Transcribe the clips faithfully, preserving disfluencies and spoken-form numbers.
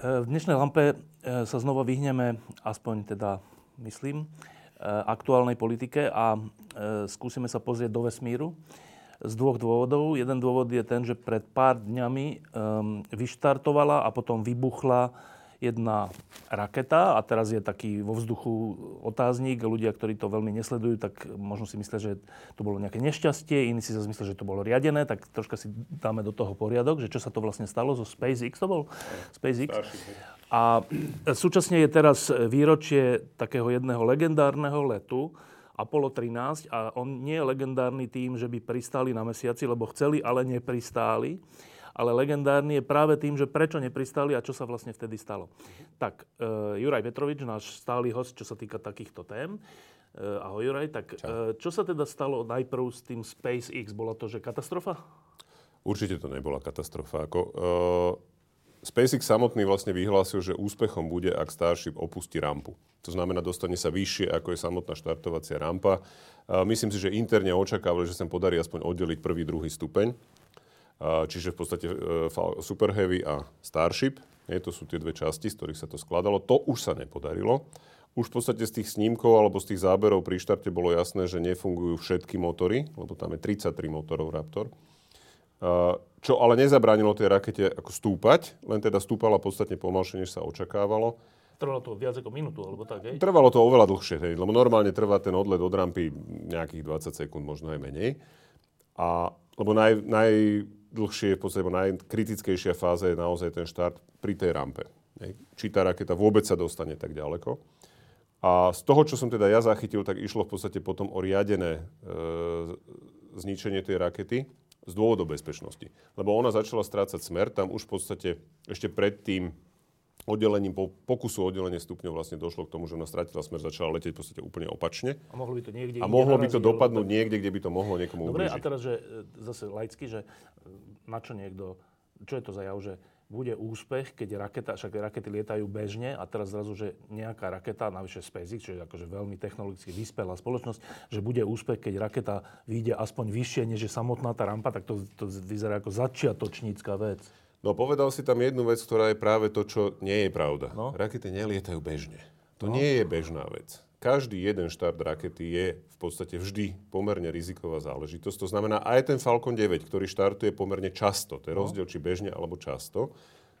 V dnešnej lampe sa znova vyhneme, aspoň teda myslím, aktuálnej politike a skúsime sa pozrieť do vesmíru z dvoch dôvodov. Jeden dôvod je ten, že pred pár dňami vyštartovala a potom vybuchla jedna raketa a teraz je taký vo vzduchu otáznik. Ľudia, ktorí to veľmi nesledujú, tak možno si myslia, že to bolo nejaké nešťastie, iní si zase myslia, že to bolo riadené, tak troška si dáme do toho poriadok, že čo sa to vlastne stalo zo SpaceX, to bol SpaceX. A súčasne je teraz výročie takého jedného legendárneho letu, Apollo trinásť, a on nie je legendárny tým, že by pristáli na mesiaci, lebo chceli, ale nepristáli. Ale legendárny je práve tým, že prečo nepristali a čo sa vlastne vtedy stalo. Tak, e, Juraj Petrovič, náš stály host, čo sa týka takýchto tém. E, ahoj, Juraj. Tak, e, čo sa teda stalo najprv s tým SpaceX? Bola to, že katastrofa? Určite to nebola katastrofa. Ako, e, SpaceX samotný vlastne vyhlásil, že úspechom bude, ak Starship opustí rampu. To znamená, dostane sa vyššie, ako je samotná štartovacia rampa. E, myslím si, že interne očakávali, že sa im podarí aspoň oddeliť prvý, druhý stupeň. Čiže v podstate Super Heavy a Starship. To sú tie dve časti, z ktorých sa to skladalo. To už sa nepodarilo. Už v podstate z tých snímkov alebo z tých záberov pri štarte bolo jasné, že nefungujú všetky motory, lebo tam je tridsaťtri motorov Raptor. Čo ale nezabránilo tej rakete ako stúpať, len teda stúpala podstatne pomalšie, než sa očakávalo. Trvalo to viac ako minútu, alebo tak, hej? Trvalo to oveľa dlhšie, hej, lebo normálne trvá ten odlet od rampy nejakých dvadsať sekúnd, možno aj menej. A, lebo naj, naj dlhšie, v podstate najkritickejšia fáza je naozaj ten štart pri tej rampe. Či tá raketa vôbec sa dostane tak ďaleko. A z toho, čo som teda ja zachytil, tak išlo v podstate potom o riadené e, zničenie tej rakety z dôvodov bezpečnosti. Lebo ona začala strácať smer, tam už v podstate ešte pred tým oddelením, po pokusu oddelenia stupňov vlastne došlo k tomu, že ona stratila smer, začala letieť v podstate úplne opačne. A mohlo by to niekde A mohlo by to dopadnúť tak... niekde, kde by to mohlo niekomu ublížiť. Dobre, a teraz, že zase laicky, že na čo niekto, čo je to za jav, že bude úspech, keď raketa, však rakety lietajú bežne a teraz zrazu, že nejaká raketa, navyše SpaceX, čo je akože veľmi technologicky vyspelá spoločnosť, že bude úspech, keď raketa vyjde aspoň vyššie, než je samotná tá rampa, tak to, to vyzerá ako začiatočnícka vec. No povedal si tam jednu vec, ktorá je práve to, čo nie je pravda. No? Rakety nelietajú bežne. To no. nie je bežná vec. Každý jeden štart rakety je v podstate vždy pomerne riziková záležitosť. To znamená, aj ten Falcon deväť, ktorý štartuje pomerne často, to je no. rozdiel či bežne alebo často,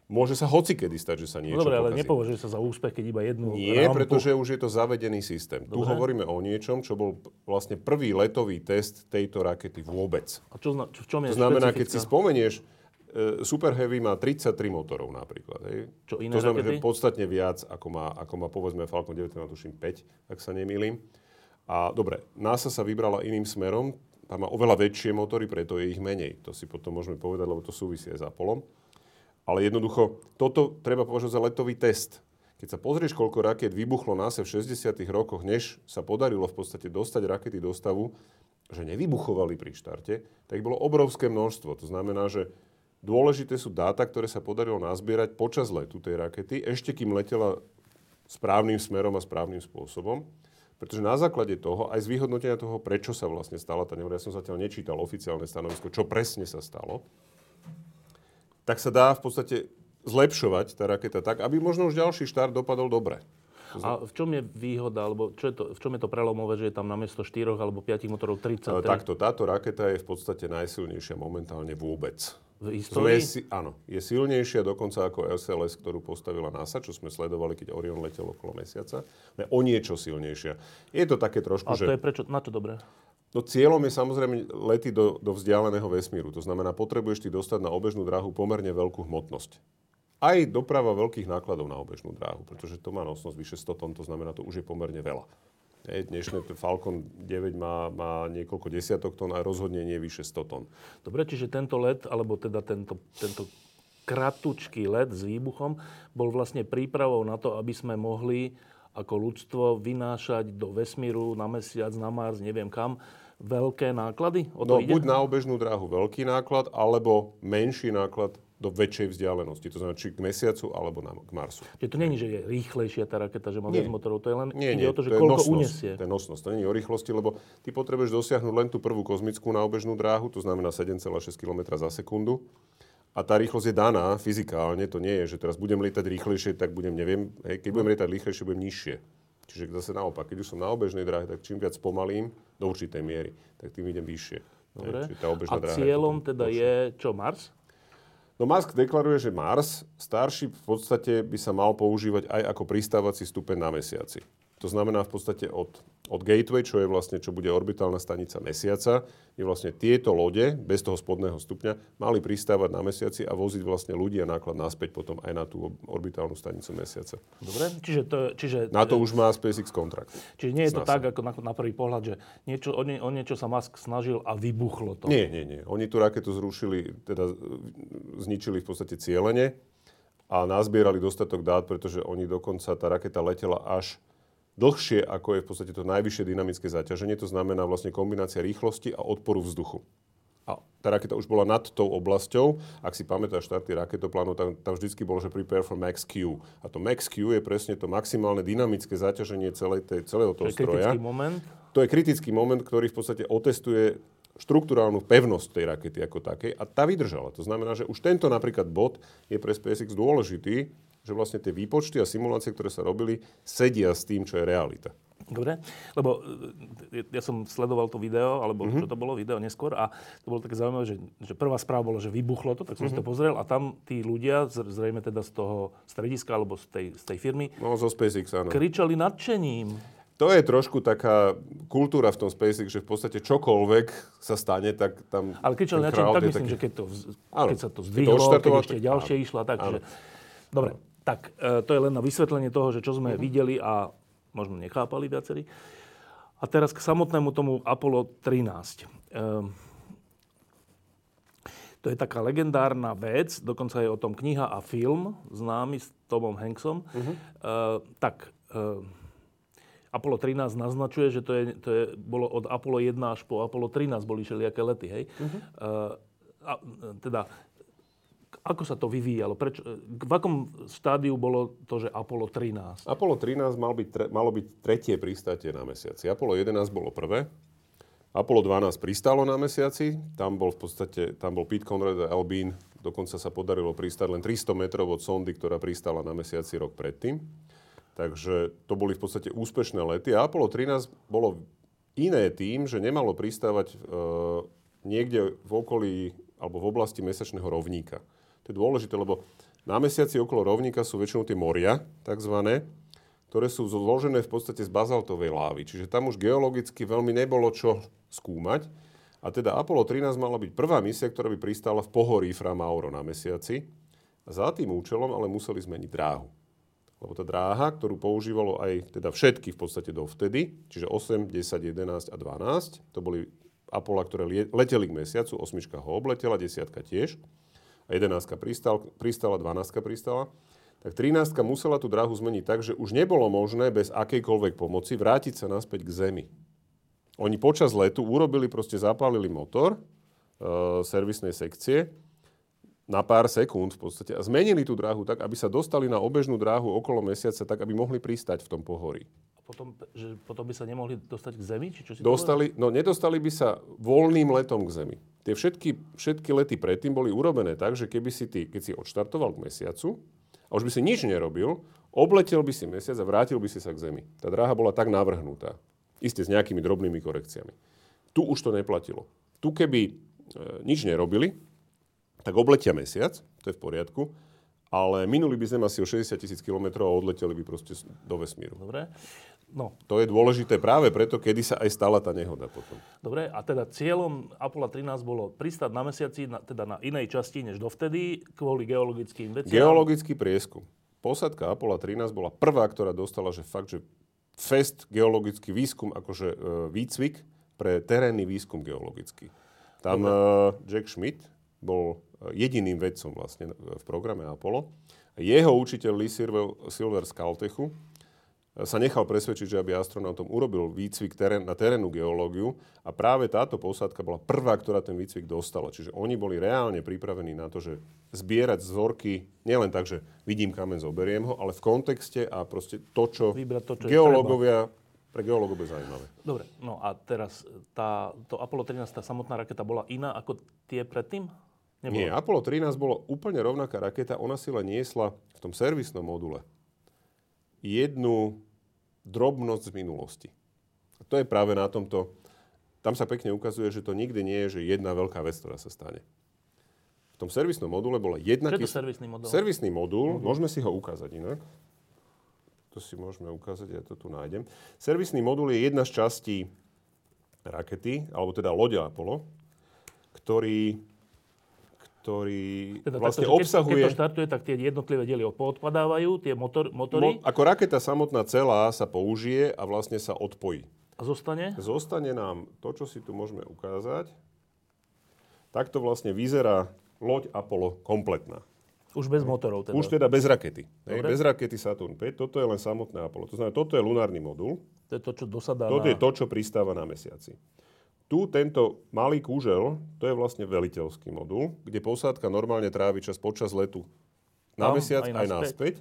môže sa hocikedy stať, že sa niečo pokazí. Dobre, ale nepovažuje sa za úspech, keď iba jednu rampu. Nie, pretože už je to zavedený systém. Dobre. Tu hovoríme o niečom, čo bol vlastne prvý letový test tejto rakety vôbec. A čo, v čom je to znamená, špecifická? Keď si spomenieš, Super Heavy má tridsaťtri motorov napríklad. Hej. Čo iné to znamená, rakety? Že podstatne viac, ako má, ako má povedzme Falcon deväť, tuším päť, ak sa nemýlim. A dobre, NASA sa vybrala iným smerom, tam má oveľa väčšie motory, preto je ich menej. To si potom môžeme povedať, lebo to súvisí aj s Apollom. Ale jednoducho, toto treba považovať za letový test. Keď sa pozrieš, koľko rakiet vybuchlo NASA v šesťdesiatych rokoch, než sa podarilo v podstate dostať rakety do stavu, že nevybuchovali pri štarte, tak bolo obrovské množstvo. To znamená, že dôležité sú dáta, ktoré sa podarilo nazbierať počas letu tej rakety, ešte kým letela správnym smerom a správnym spôsobom. Pretože na základe toho, aj z vyhodnotenia toho, prečo sa vlastne stala tá nehoda, ja som zatiaľ nečítal oficiálne stanovisko, čo presne sa stalo, tak sa dá v podstate zlepšovať tá raketa tak, aby možno už ďalší štart dopadol dobre. A v čom je výhoda, alebo čo je to, v čom je to prelomové, že je tam namiesto štyroch alebo piatich motorov tridsať? Takto, táto raketa je v podstate najsilnejšia momentálne vôbec. V histórii? Je, áno, je silnejšia dokonca ako es el es, ktorú postavila NASA, čo sme sledovali, keď Orion letel okolo mesiaca. Ne, o niečo silnejšia. Je to také trošku, že... A to že... je prečo? Na to dobré? No cieľom je samozrejme lety do, do vzdialeného vesmíru. To znamená, potrebuješ ty dostať na obežnú dráhu pomerne veľkú hmotnosť. Aj doprava veľkých nákladov na obežnú dráhu, pretože to má nosnosť vyše sto ton, to znamená, to už je pomerne veľa. Dnešné Falcon deväť má, má niekoľko desiatok tón a rozhodne nie vyše sto tón. Dobre, čiže tento let, alebo teda tento, tento kratučký let s výbuchom bol vlastne prípravou na to, aby sme mohli ako ľudstvo vynášať do vesmíru, na mesiac, na Mars, neviem kam, veľké náklady? O to no, ide? Buď na obežnú dráhu veľký náklad, alebo menší náklad do väčšej vzdialenosti. To znamená, či k mesiacu, alebo na, k Marsu. Čiže to nie je, že je rýchlejšia tá raketa, že má viac motorov. To je len nie, ide nie, o to, že to koľko nosnosť, uniesie. To je nosnosť. To nie je o rýchlosti, lebo ty potrebuješ dosiahnuť len tú prvú kozmickú na obežnú dráhu, to znamená sedem celá šesť kilometra za sekundu. A tá rýchlosť je daná fyzikálne. To nie je, že teraz budem lietať rýchlejšie, tak budem, neviem, hej, keď budem lietať rýchlejšie, budem nižšie. Čiže zase naopak, keď už som na obežnej dráhe, tak čím viac spomalím do určitej miery, tak tým idem vyššie. Dobre. A cieľom teda je čo, Mars? No Musk deklaruje, že Mars, Starship v podstate by sa mal používať aj ako pristávací stupeň na mesiaci. To znamená v podstate od, od Gateway, čo je vlastne, čo bude orbitálna stanica mesiaca, je vlastne tieto lode, bez toho spodného stupňa, mali pristávať na mesiaci a voziť vlastne ľudí a náklad naspäť potom aj na tú orbitálnu stanicu mesiaca. Dobre, čiže to... Čiže, na to už má SpaceX kontrakt. Čiže nie je to tak, ako na, na prvý pohľad, že niečo, o, nie, o niečo sa Musk snažil a vybuchlo to. Nie, nie, nie. Oni tú raketu zrušili, teda zničili v podstate cielene a nazbierali dostatok dát, pretože oni dokonca, tá raketa letela až dlhšie, ako je v podstate to najvyššie dynamické zaťaženie. To znamená vlastne kombinácia rýchlosti a odporu vzduchu. A tá raketa už bola nad tou oblasťou. Ak si pamätáš štarty raketoplánu, tam, tam vždycky bolo, že prepare for max Q. A to max Q je presne to maximálne dynamické zaťaženie celej tej, celého toho stroja. To je kritický moment? To je kritický moment, ktorý v podstate otestuje štruktúrálnu pevnosť tej rakety ako takej. A tá vydržala. To znamená, že už tento napríklad bod je pre SpaceX dôležitý, že vlastne tie výpočty a simulácie, ktoré sa robili, sedia s tým, čo je realita. Dobre, lebo ja som sledoval to video, alebo mm-hmm. čo to bolo, video neskôr, a to bolo také zaujímavé, že, že prvá správa bolo, že vybuchlo to, tak som mm-hmm. si to pozrel a tam tí ľudia, zrejme teda z toho strediska, alebo z tej, z tej firmy, no, zo SpaceX, áno, kričali nadšením. To je trošku taká kultúra v tom SpaceX, že v podstate čokoľvek sa stane, tak tam... Ale kričali nadšením, tak myslím, taký... že keď, to, keď sa to zdvihlo, keď, keď ešte tak... ďalšie áno. išla, takže... Dobre, tak e, to je len na vysvetlenie toho, že čo sme uh-huh. videli a možno nechápali viacerí. A teraz k samotnému tomu Apollo trinásť. Ehm, to je taká legendárna vec, dokonca je o tom kniha a film známy s Tomom Hanksom. Uh-huh. E, tak, e, Apollo trinásť naznačuje, že to je, to je, bolo od Apollo jeden až po Apollo trinásť boli všelijaké lety, hej? Uh-huh. E, a, teda... Ako sa to vyvíjalo? Prečo, v akom štádiu bolo to, že Apollo trinásť? Apollo trinásť mal byť tre, malo byť tretie pristátie na mesiaci. Apollo jedenásť bolo prvé. Apollo dvanásť pristálo na mesiaci. Tam bol v podstate, tam bol Pete Conrad a Al Bean. Dokonca sa podarilo pristáť len tristo metrov od sondy, ktorá pristála na mesiaci rok predtým. Takže to boli v podstate úspešné lety. A Apollo trinásť bolo iné tým, že nemalo pristávať e, niekde v okolí alebo v oblasti mesačného rovníka. To je dôležité, lebo na mesiaci okolo rovníka sú väčšinou tie moria, takzvané, ktoré sú zložené v podstate z bazaltovej lávy. Čiže tam už geologicky veľmi nebolo čo skúmať. A teda Apollo trinásť mala byť prvá misia, ktorá by pristála v pohorí Fra Mauro na mesiaci. A za tým účelom ale museli zmeniť dráhu. Lebo tá dráha, ktorú používalo aj teda všetky v podstate dovtedy, čiže osem, desať, jedenásť a dvanásť, to boli Apollo, ktoré leteli k mesiacu, osmička ho obletela, desiatka tiež. A jedenástka pristála, dvanástka pristála, tak trinástka musela tú dráhu zmeniť tak, že už nebolo možné bez akejkoľvek pomoci vrátiť sa naspäť k Zemi. Oni počas letu urobili, proste zapálili motor e, servisnej sekcie na pár sekúnd v podstate a zmenili tú dráhu tak, aby sa dostali na obežnú dráhu okolo mesiaca, tak aby mohli pristať v tom pohorí. Potom, že potom by sa nemohli dostať k Zemi? Či čo si dostali, no nedostali by sa voľným letom k Zemi. Tie všetky, všetky lety predtým boli urobené tak, že keby si ty, keď si odštartoval k mesiacu a už by si nič nerobil, obletel by si mesiac a vrátil by si sa k Zemi. Tá dráha bola tak navrhnutá. Isté s nejakými drobnými korekciami. Tu už to neplatilo. Tu keby e, nič nerobili, tak obletia mesiac, to je v poriadku, ale minuli by Zem asi o šesťdesiat tisíc kilometrov a odleteli by proste do vesmíru. Dobre. No. To je dôležité práve preto, kedy sa aj stala tá nehoda potom. Dobre, a teda cieľom Apollo trinásť bolo pristáť na mesiaci, na, teda na inej časti než dovtedy, kvôli geologickým veciam. Geologický prieskum. Posádka Apollo trinásť bola prvá, ktorá dostala, že fakt, že fest geologický výskum, akože výcvik pre terénny výskum geologický. Tam uh, Jack Schmitt bol jediným vedcom vlastne v programe Apollo. Jeho učiteľ Lee Silver z Caltechu sa nechal presvedčiť, že aby astronautom urobil výcvik terén, na terénnu geológiu a práve táto posádka bola prvá, ktorá ten výcvik dostala. Čiže oni boli reálne pripravení na to, že zbierať vzorky, nielen tak, že vidím kameň, zoberiem ho, ale v kontexte a proste to, čo, to, čo geológovia, pre geológov je zaujímavé. Dobre, no a teraz tá, to Apollo trinásť, tá samotná raketa bola iná ako tie predtým? Nebolo? Nie, Apollo trinásť bolo úplne rovnaká raketa, ona si len niesla v tom servisnom module jednu drobnosť z minulosti. A to je práve na tomto... Tam sa pekne ukazuje, že to nikdy nie je, že jedna veľká vec, ktorá sa stane. V tom servisnom module bola jedna... Čo je to servisný modul? Servisný modul, mm-hmm. môžeme si ho ukázať inak. To si môžeme ukázať, ja to tu nájdem. Servisný modul je jedna z častí rakety, alebo teda lode Apollo, ktorý... ktorý teda vlastne takto, obsahuje... Keď to štartuje, tak tie jednotlivé diely poodpadávajú, tie motor, motory... Mo, ako raketa samotná celá sa použije a vlastne sa odpojí. A zostane? Zostane nám to, čo si tu môžeme ukázať. Takto vlastne vyzerá loď Apollo kompletná. Už bez motorov teda? Už teda bez rakety. Hej, bez rakety Saturn päť. Toto je len samotné Apollo. To znamená, toto je lunárny modul. To je to, čo dosadá Toto na... je to, čo pristáva na mesiaci. Tu tento malý kúžel, to je vlastne veliteľský modul, kde posádka normálne trávi čas počas letu na Tam, mesiac aj, aj naspäť.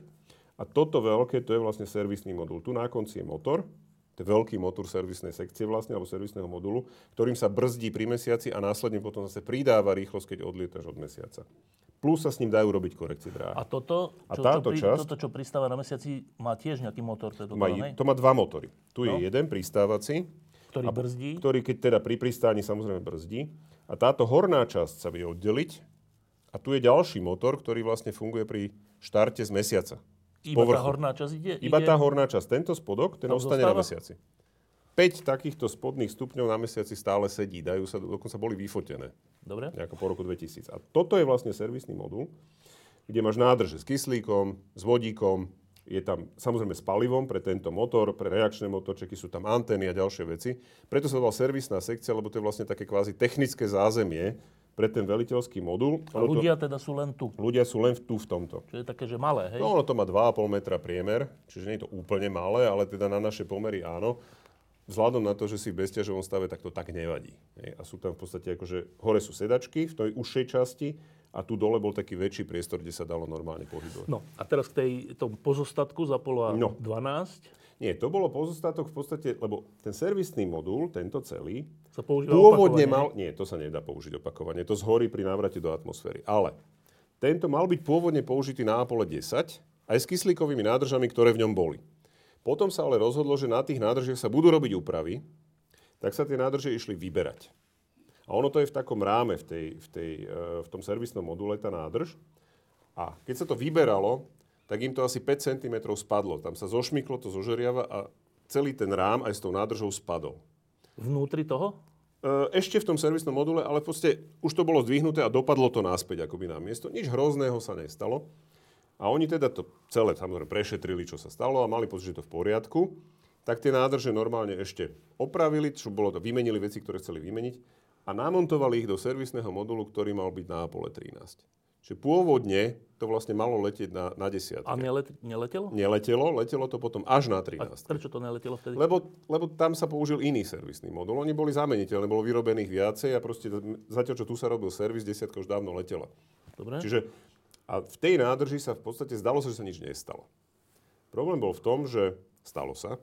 A toto veľké, to je vlastne servisný modul. Tu na konci je motor, to je veľký motor servisnej sekcie vlastne, alebo servisného modulu, ktorým sa brzdí pri mesiaci a následne potom zase pridáva rýchlosť, keď odlietaš od mesiaca. Plus sa s ním dajú robiť korekcie dráhy. A toto, čo, a čo, pri, časť, toto, čo pristáva na mesiaci, má tiež nejaký motor? To, má, to má dva motory. Tu no. je jeden pristávací, ktorý brzdí. A, ktorý, keď teda pri pristáni, samozrejme brzdí. A táto horná časť sa vie oddeliť. A tu je ďalší motor, ktorý vlastne funguje pri štarte z mesiaca. Iba tá horná časť ide? Iba ide... tá horná časť. Tento spodok, ten Tam ostane zostáva? Na mesiaci. päť takýchto spodných stupňov na mesiaci stále sedí. Dajú sa, dokonca boli vyfotené. Dobre. Nejako po roku dvetisíc. A toto je vlastne servisný modul, kde máš nádrže s kyslíkom, s vodíkom, je tam samozrejme s palivom pre tento motor, pre reakčné motorčeky, sú tam antény a ďalšie veci. Preto sa volá servisná sekcia, lebo to je vlastne také kvázi technické zázemie pre ten veliteľský modul. A ľudia to, teda sú len tu? Ľudia sú len tu v tomto. Čiže je také, že malé, hej? No ono to má dva a pol metra priemer, čiže nie je to úplne malé, ale teda na naše pomery áno. Vzhľadom na to, že si v bezťažovom stave, tak to tak nevadí. Hej? A sú tam v podstate akože, hore sú sedačky v tej užšej časti, a tu dole bol taký väčší priestor, kde sa dalo normálne pohybovať. No a teraz k tej, tomu pozostatku z Apollo no. dvanásť? Nie, to bolo pozostatok v podstate, lebo ten servisný modul, tento celý, sa používa pôvodne opakovanie. mal... Nie, to sa nedá použiť opakovanie. To zhorí pri návrate do atmosféry. Ale tento mal byť pôvodne použitý na Apollo desať, aj s kyslíkovými nádržami, ktoré v ňom boli. Potom sa ale rozhodlo, že na tých nádržiach sa budú robiť úpravy, tak sa tie nádrže išli vyberať. A ono to je v takom ráme v, tej, v, tej, v tom servisnom module, tá nádrž. A keď sa to vyberalo, tak im to asi päť centimetrov spadlo. Tam sa zošmyklo, to zožeriava a celý ten rám aj s tou nádržou spadol. Vnútri toho? Ešte v tom servisnom module, ale v podstate už to bolo zdvihnuté a dopadlo to náspäť akoby na miesto. Nič hrozného sa nestalo. A oni teda to celé samozrejme prešetrili, čo sa stalo a mali pocit, že to v poriadku. Tak tie nádrže normálne ešte opravili, čo bolo to, vymenili veci, ktoré chceli vymeniť. A namontovali ich do servisného modulu, ktorý mal byť na Apollo trinásť. Čiže pôvodne to vlastne malo letieť na, na desiatke. A nelet, neletelo? Neletelo, letelo to potom až na trinásť. A prečo to neletelo vtedy? Lebo, lebo tam sa použil iný servisný modul. Oni boli zameniteľné, bolo vyrobených viacej a proste zatiaľ, čo tu sa robil servis, desiatka už dávno letela. Dobre. Čiže a v tej nádrži sa v podstate zdalo sa, že sa nič nestalo. Problém bol v tom, že stalo sa.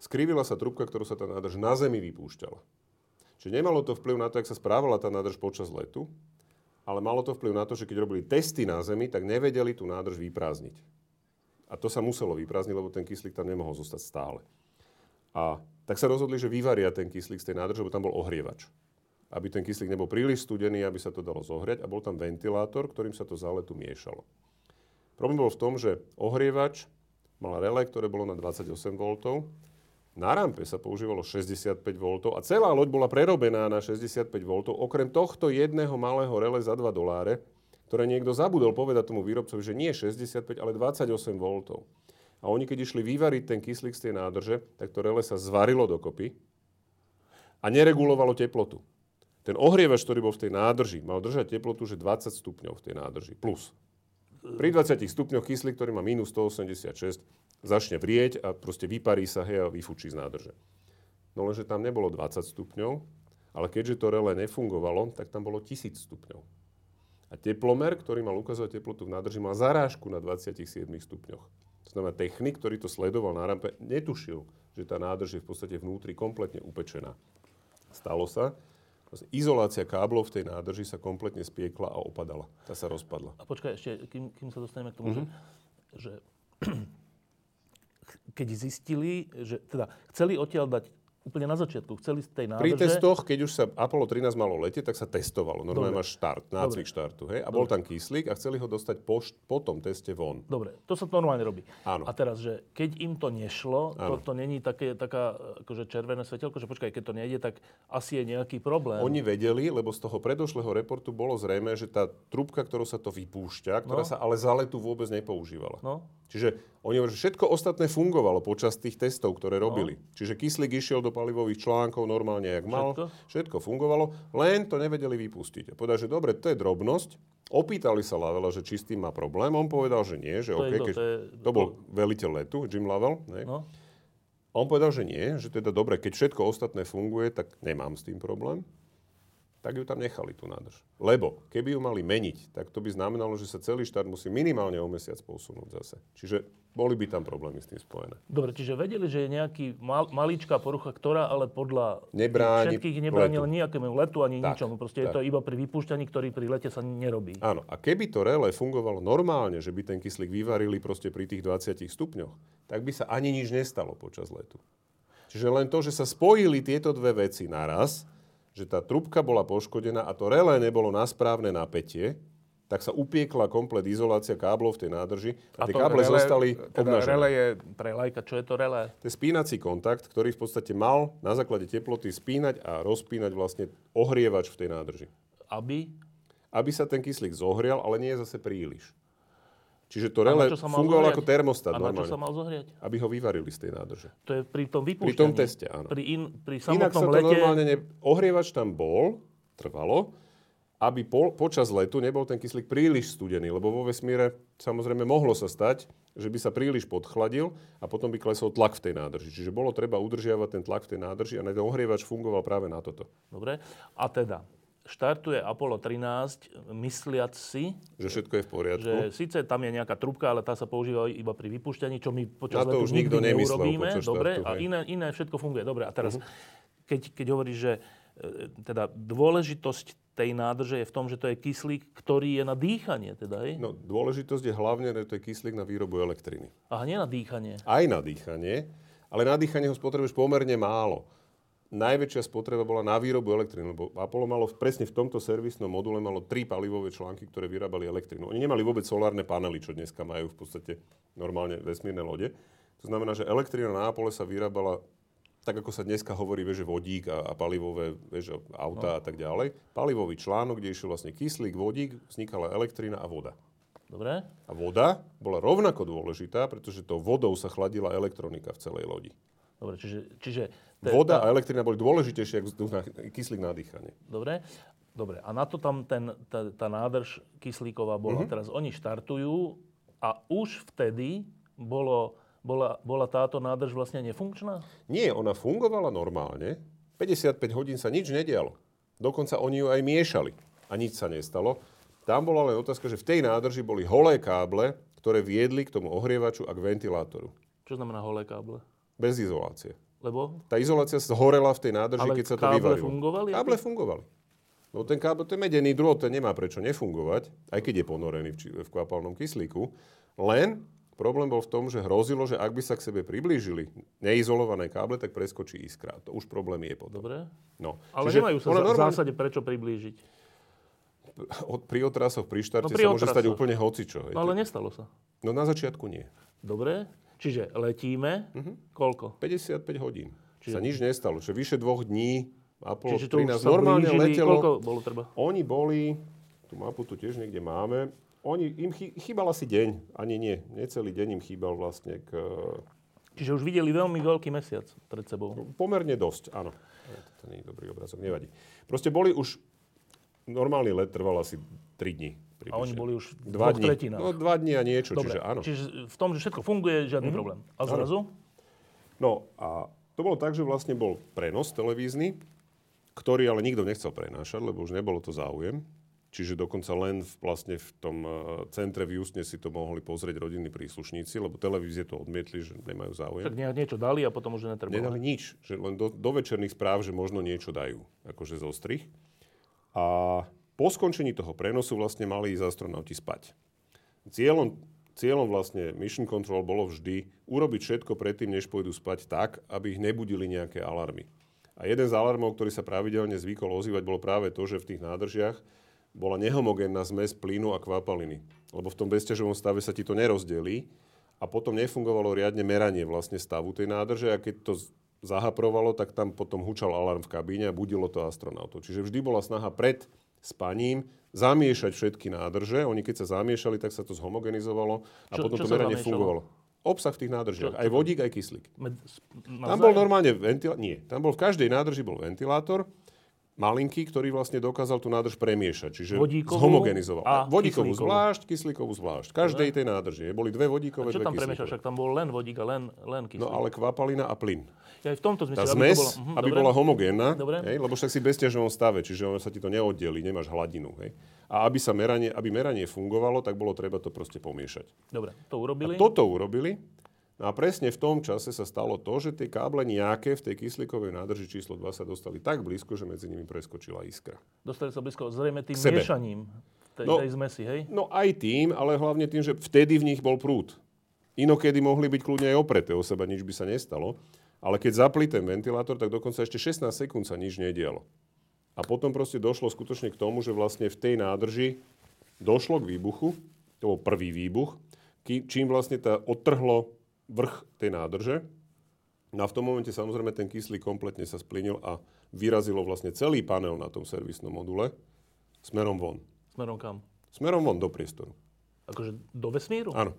Skrivila sa trubka, ktorú sa tá nádrž na Zemi vypúšťala. Čiže nemalo to vplyv na to, jak sa správala tá nádrž počas letu, ale malo to vplyv na to, že keď robili testy na Zemi, tak nevedeli tú nádrž vyprázdniť. A to sa muselo vyprázdniť, lebo ten kyslík tam nemohol zostať stále. A tak sa rozhodli, že vyvaria ten kyslík z tej nádrže, lebo tam bol ohrievač. Aby ten kyslík nebol príliš studený, aby sa to dalo zohriať a bol tam ventilátor, ktorým sa to za letu miešalo. Problém bol v tom, že ohrievač mal relé, ktoré bolo na dvadsaťosem voltov, na rampe sa používalo šesťdesiatpäť voltov a celá loď bola prerobená na šesťdesiatpäť voltov, okrem tohto jedného malého relé za dva doláre, ktoré niekto zabudol povedať tomu výrobcovi, že nie šesťdesiatpäť, ale dvadsaťosem voltov. A A oni, keď išli vyvariť ten kyslík z tej nádrže, tak to relé sa zvarilo dokopy a neregulovalo teplotu. Ten ohrievač, ktorý bol v tej nádrži, mal držať teplotu, že dvadsať stupňov v tej nádrži, plus. Pri dvadsiatich stupňoch kyslík, ktorý má minus sto osemdesiatšesť, začne vrieť a proste vyparí sa, hej, a vyfučí z nádrže. No lenže tam nebolo dvadsať stupňov, ale keďže to relé nefungovalo, tak tam bolo tisíc stupňov. A teplomer, ktorý mal ukazovať teplotu v nádrži, mal zarážku na dvadsiatich siedmich stupňoch. To znamená, technik, ktorý to sledoval na rampe, netušil, že tá nádrž je v podstate vnútri kompletne upečená. Stalo sa. Izolácia káblov v tej nádrži sa kompletne spiekla a opadala. Tá sa rozpadla. A počkaj, ešte, kým, kým sa dostaneme k tomu, mm-hmm. že, že keď zistili, že teda chceli odtiaľ dať úplne na začiatku, chceli z tej nádrže... Pri testoch, keď už sa Apollo trinásť malo letieť, tak sa testovalo. Normálne máš štart, nácvik štartu. Hej? A dobre, bol tam kyslík a chceli ho dostať po, po tom teste von. Dobre, to sa normálne robí. Áno. A teraz, že keď im to nešlo, áno, to, to není také, taká akože červené svetelko, že počkaj, keď to nejde, tak asi je nejaký problém. Oni vedeli, lebo z toho predošlého reportu bolo zrejme, že tá trúbka, ktorou sa to vypúšťa, ktorá no. sa ale za letu vôbec nepoužívala. No. Čiže oni hovorili, že všetko ostatné fungovalo počas tých testov, ktoré robili. No. Čiže kyslík išiel do palivových článkov normálne, jak mal. Všetko? Všetko fungovalo, len to nevedeli vypustiť. A povedal, že dobre, to je drobnosť. Opýtali sa Lovella, že či s tým má problém. On povedal, že nie. Že to, okay, to, keď to, je... to bol veliteľ letu, Jim Lovell. No. On povedal, že nie. Že teda dobre, keď všetko ostatné funguje, tak nemám s tým problém. Tak ju tam nechali, tú nádrž. Lebo keby ju mali meniť, tak to by znamenalo, že sa celý štát musí minimálne o mesiac posunúť zase. Čiže boli by tam problémy s tým spojené. Dobre, čiže vedeli, že je nejaký mal, maličká porucha, ktorá ale podľa nebráni všetkých nebránila nejakému letu ani tak, ničomu. Proste tak. Je to iba pri vypúšťaní, ktorý pri lete sa nerobí. Áno, a keby to relé fungovalo normálne, že by ten kyslík vyvarili proste pri tých dvadsiatich stupňoch, tak by sa ani nič nestalo počas letu. Čiže len to, že sa spojili tieto dve veci naraz, že tá trúbka bola poškodená a to relé nebolo na správne napätie, tak sa upiekla komplet izolácia káblov v tej nádrži a, a tie káble relé, zostali obnažené. Teda relé je pre lajka, čo je to relé? To je spínací kontakt, ktorý v podstate mal na základe teploty spínať a rozpínať vlastne ohrievač v tej nádrži. Aby? Aby sa ten kyslík zohrial, ale nie je zase príliš. Čiže to relé fungovalo ako termostat. A na čo sa mal zohriať? Aby ho vyvarili z tej nádrže. To je pri tom vypúšťaní. Pri tom teste, áno. Pri, in, pri samotnom Inak sa to lete... normálne... Ne... Ohrievač tam bol, trvalo, aby po, počas letu nebol ten kyslík príliš studený, lebo vo vesmíre samozrejme mohlo sa stať, že by sa príliš podchladil a potom by klesol tlak v tej nádrži. Čiže bolo treba udržiavať ten tlak v tej nádrži a ten ohrievač fungoval práve na toto. Dobre. A teda... štartuje Apollo trinásť, mysliac si, že všetko je v poriadku. Že síce tam je nejaká trúbka, ale tá sa používa iba pri vypúšťaní, čo my počas letu nikdy neurobíme. Dobre, a iné, iné všetko funguje. Dobre, a teraz, uh-huh. keď, keď hovoríš, že teda dôležitosť tej nádrže je v tom, že to je kyslík, ktorý je na dýchanie. Teda, hej? No, dôležitosť je hlavne, že to je kyslík na výrobu elektriny. Aha, nie na dýchanie. Aj na dýchanie, ale na dýchanie ho spotrebuješ pomerne málo. Najväčšia spotreba bola na výrobu elektriny, lebo Apollo malo presne v tomto servisnom module malo tri palivové články, ktoré vyrábali elektrinu. Oni nemali vôbec solárne panely, čo dneska majú v podstate normálne vesmírne lode. To znamená, že elektrina na Apollo sa vyrábala tak, ako sa dneska hovorí, veže vodík a, a palivové veže auta no. a tak ďalej. Palivový článok, kde išiel vlastne kyslík, vodík, vznikala elektrina a voda. Dobre. A voda bola rovnako dôležitá, pretože to vodou sa chladila elektronika v celej lodi. Dobre, čiže... čiže te, voda tá... a elektrina boli dôležitejšie, ako kyslík na dýchanie. Dobre, dobre. A na to tam ten, tá, tá nádrž kyslíková bola. Mm-hmm. Teraz oni štartujú a už vtedy bolo, bola, bola táto nádrž vlastne nefunkčná? Nie, ona fungovala normálne. päťdesiatpäť hodín sa nič nedialo. Dokonca oni ju aj miešali a nič sa nestalo. Tam bola len otázka, že v tej nádrži boli holé káble, ktoré viedli k tomu ohrievaču a k ventilátoru. Čo znamená holé káble? Bez izolácie. Lebo? Tá izolácia zhorela v tej nádrži, ale keď sa to vyvarilo. Ale káble fungovali? Káble fungovali. No ten kábel, to je medený drôt, ten nemá prečo nefungovať, aj keď je ponorený v, v kvapalnom kyslíku. Len problém bol v tom, že hrozilo, že ak by sa k sebe priblížili neizolované káble, tak preskočí iskra. To už problém je potom. Dobre. No. Ale čiže nemajú sa v normálne... zásade prečo priblížiť. Pri otrasoch, pri štarte no, pri sa otrasoch. Môže stať úplne hocičo. No, ale nestalo sa. No na začiatku nie. Dobre. Čiže letíme, mm-hmm. koľko? päťdesiatpäť hodín. Čiže... sa nič nestalo. Čiže vyše dvoch dní Apollo trinásť normálne letelo. Koľko bolo treba? Oni boli, tú mapu tu tiež niekde máme, Oni, im chýbal asi deň, ani nie, necelý deň im chýbal vlastne k... Čiže už videli veľmi veľký mesiac pred sebou. Pomerne dosť, áno. To nie je dobrý obrazok, nevadí. Proste boli už... Normálny let trval asi tri dni. Približne. A oni boli už v dvoch tretinách. No dva dni a niečo, dobre. Čiže áno. Čiže v tom, že všetko funguje, žiadny mm-hmm. problém. A zrazu? No a to bolo tak, že vlastne bol prenos televízny, ktorý ale nikto nechcel prenášať, lebo už nebolo to záujem. Čiže dokonca len v, vlastne v tom centre v Houstone si to mohli pozrieť rodinní príslušníci, lebo televízie to odmietli, že nemajú záujem. Tak niečo dali a potom už netrebovali. Nedali nič, že len do, do večerných správ, že možno niečo dajú, akože z ostrých. A po skončení toho prenosu vlastne mali ísť astronauti spať. Cieľom, cieľom vlastne Mission Control bolo vždy urobiť všetko predtým, než pôjdu spať tak, aby ich nebudili nejaké alarmy. A jeden z alarmov, ktorý sa pravidelne zvykol ozývať, bolo práve to, že v tých nádržiach bola nehomogénna zmes plynu a kvapaliny. Lebo v tom bezťažovom stave sa ti to nerozdelí a potom nefungovalo riadne meranie vlastne stavu tej nádrže a keď to zahaprovalo, tak tam potom hučal alarm v kabíne a budilo to astronautov. Čiže vždy bola snaha pred spaním zamiešať všetky nádrže. Oni keď sa zamiešali, tak sa to zhomogenizovalo a čo, potom čo to meranie zamiešalo? Fungovalo. Obsah v tých nádržiach. Čo, čo aj vodík, aj kyslík. Med, tam bol normálne ventilátor. Nie. Tam bol v každej nádrži bol ventilátor. Malinký, ktorý vlastne dokázal tú nádrž premiešať, čiže vodíkovú zhomogenizoval. A vodíkovú kyslíkovú. Zvlášť, kyslíkovú zvlášť. Každej tej nádrži. Boli dve vodíkové, dve kyslíkové. A čo tam premiešal? Však tam bol len vodík a len, len kyslík. No ale kvapalina a plyn. Ja v tomto zmysle, tá zmes, aby, to bola, uh-huh, aby bola homogénna, hej, lebo však si v bezťažovom stave, čiže ono sa ti to neoddelí, nemáš hladinu. Hej. A aby, sa meranie, aby meranie fungovalo, tak bolo treba to proste pomiešať. Dobre, to urobili. A toto urobili. No a presne v tom čase sa stalo to, že tie káble nejaké v tej kyslíkovej nádrži číslo dva sa dostali tak blízko, že medzi nimi preskočila iskra. Dostali sa blízko zrejme tým miešaním tej, no, tej zmesi, hej? No aj tým, ale hlavne tým, že vtedy v nich bol prúd. Inokedy mohli byť kľudne aj opreté o seba, nič by sa nestalo. Ale keď zapli ten ventilátor, tak dokonca ešte šestnásť sekúnd sa nič nedialo. A potom proste došlo skutočne k tomu, že vlastne v tej nádrži došlo k výbuchu. To bol prvý výbuch, čím vlastne tá odtrhlo vrch tej nádrže. No a v tom momente samozrejme ten kyslík kompletne sa splynil a vyrazilo vlastne celý panel na tom servisnom module smerom von. Smerom kam? Smerom von do priestoru. Akože do vesmíru? Áno.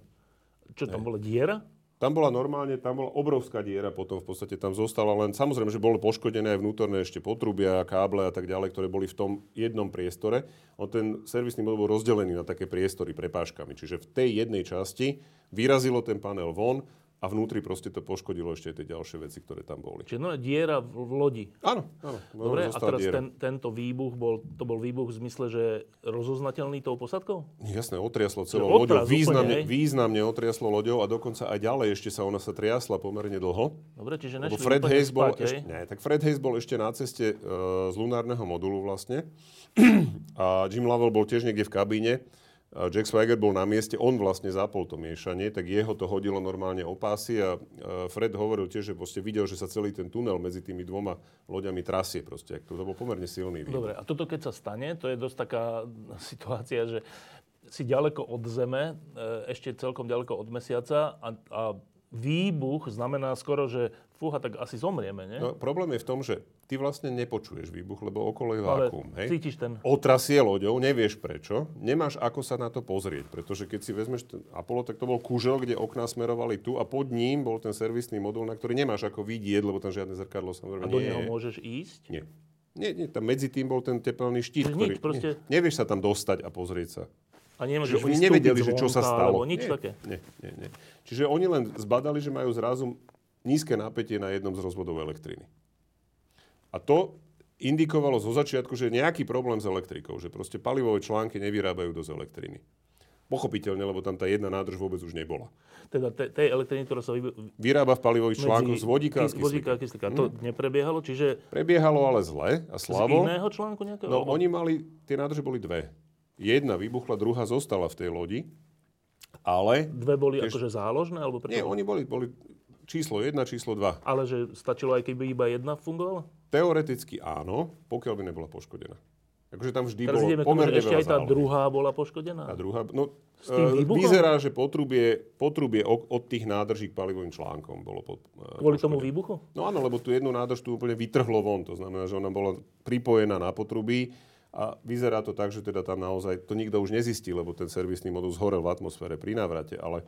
Čo, tam Aj. bola diera? Tam bola normálne, tam bola obrovská diera, potom v podstate tam zostala len, samozrejme, že bolo poškodené aj vnútorné ešte potrubia, káble a tak ďalej, ktoré boli v tom jednom priestore. On ten servisný modul bol rozdelený na také priestory prepážkami, čiže v tej jednej časti vyrazilo ten panel von, a vnútri proste to poškodilo ešte tie ďalšie veci, ktoré tam boli. Čiže no, diera v lodi. Áno, áno. Dobre, a teraz ten, tento výbuch, bol, to bol výbuch v zmysle, že rozoznateľný tou posádkou? Jasné, otriaslo celou loďou. Významne, významne otriaslo loďou a dokonca aj ďalej ešte sa ona sa triasla pomerne dlho. Dobre, čiže nešli Fred úplne Hayes spať, bol ešte, nie, tak Fred Hayes bol ešte na ceste uh, z lunárneho modulu vlastne. A Jim Lovell bol tiež niekde v kabíne. Jack Swigert bol na mieste, on vlastne zapol to miešanie, tak jeho to hodilo normálne o pásy a Fred hovoril tiež, že proste videl, že sa celý ten tunel medzi tými dvoma loďami trasie proste. To bol pomerne silný výbuch. Dobre, a toto keď sa stane, to je dosť taká situácia, že si ďaleko od Zeme, ešte celkom ďaleko od Mesiaca a, a výbuch znamená skoro, že fúha, tak asi zomrieme, nie? No, problém je v tom, že ty vlastne nepočuješ výbuch, lebo okolo je vákuum. Ale hej? Cítiš ten... Otrasie loďou, nevieš prečo, nemáš ako sa na to pozrieť, pretože keď si vezmeš ten Apollo, tak to bol kužel, kde okná smerovali tu a pod ním bol ten servisný modul, na ktorý nemáš ako vidieť, lebo tam žiadne zrkadlo samozrejme nie je. A do neho môžeš ísť? Nie. Nie, nie, tam medzi tým bol ten tepelný štít, ktorý... Proste... Nie, nevieš sa tam dostať a pozrieť sa. A nemôžeš vystúpiť zvonka, nevedeli, že čo sa stalo. Nič nie, také. Nie, nie, nie. Čiže oni len zbadali, že majú zrazu nízke napätie na jednom z rozvodov elektriny. A to indikovalo zo začiatku, že nejaký problém s elektrikou, že proste palivové články nevyrábajú dosť elektriny. Pochopiteľne, lebo tam tá jedna nádrž vôbec už nebola. Teda te, tej elektriny, ktorá sa vy... vyrába v palivových článkoch z vodíka a kyslíka. kyslíka. Hmm. To neprebiehalo, čiže... Prebiehalo, ale zle a slabo. Z iného článku nejakého? No, oni mali, tie nádrže boli dve. Jedna vybuchla, druhá zostala v tej lodi, ale... Dve boli tež... akože záložné? Alebo preto... Nie, oni boli... boli... Číslo jedna, číslo dva. Ale že stačilo aj keby iba jedna fungovala? Teoreticky áno, pokiaľ by nebola poškodená. Takže tam vždy teraz bolo pomerne veľa zálohy. Ešte aj tá zálohy. Druhá bola poškodená? Tá druhá, no e, vyzerá, že potrubie, potrubie od tých nádrží k palivovým článkom bolo pod, e, kvôli poškodené. Tomu výbuchu? No áno, lebo tú jednu nádrž tu úplne vytrhlo von. To znamená, že ona bola pripojená na potrubí A vyzerá to tak, že teda tam naozaj to nikto už nezistí, lebo ten servisný modul zhorel v atmosfére pri návrate, ale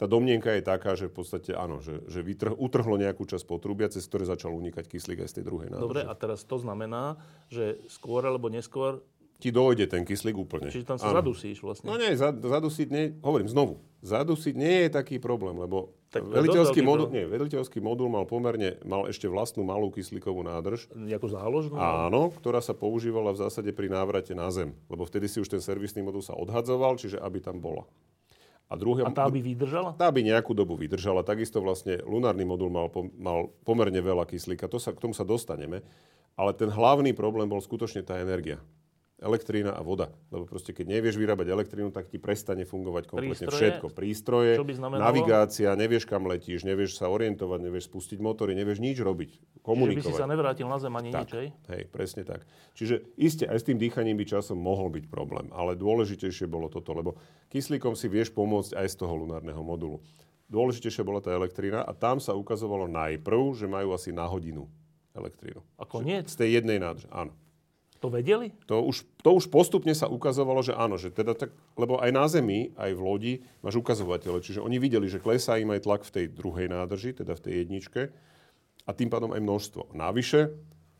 tá domnienka je taká, že v podstate áno, že, že vytrh, utrhlo nejakú časť potrubia, cez ktoré začal unikať kyslík aj z tej druhej nádrže. Dobre, a teraz to znamená, že skôr alebo neskôr ti dojde ten kyslík úplne. Čiže tam sa áno. zadusíš vlastne. No nie, zadusiť nie, hovorím znovu, zadusiť nie je taký problém, lebo veliteľský modul, nie, veliteľský modul mal pomerne, mal ešte vlastnú malú kyslíkovú nádrž. Jakú záložnú? Áno, ktorá sa používala v zásade pri návrate na Zem, lebo vtedy si už ten servisný modul sa odhadzoval, čiže aby tam bola. A, druhé, a tá by vydržala? Tá by nejakú dobu vydržala. Takisto vlastne lunárny modul mal, mal pomerne veľa kyslíka, to sa, k tomu sa dostaneme, ale ten hlavný problém bol skutočne tá energia. Elektrína a voda. Lebo proste, keď nevieš vyrábať elektrínu, tak ti prestane fungovať kompletne prístroje, všetko. Prístroje, navigácia, nevieš, kam letíš, nevieš sa orientovať, nevieš spustiť motory, nevieš nič robiť, komunikovať. Čiže by si sa nevrátil na Zem ani tak, nič, hej? Hej, presne tak. Čiže iste aj s tým dýchaním by časom mohol byť problém, ale dôležitejšie bolo toto, lebo kyslíkom si vieš pomôcť aj z toho lunárneho modulu. Dôležitejšia bola tá elektrína a tam sa ukazovalo najprv, že majú asi na hodinu elektrínu. A koniec? Z tej jednej nádrže, áno. To vedeli? To už, to už postupne sa ukazovalo, že áno, že teda tak, lebo aj na Zemi, aj v lodi máš ukazovatele, čiže oni videli, že klesá im aj tlak v tej druhej nádrži, teda v tej jedničke a tým pádom aj množstvo. Navyše,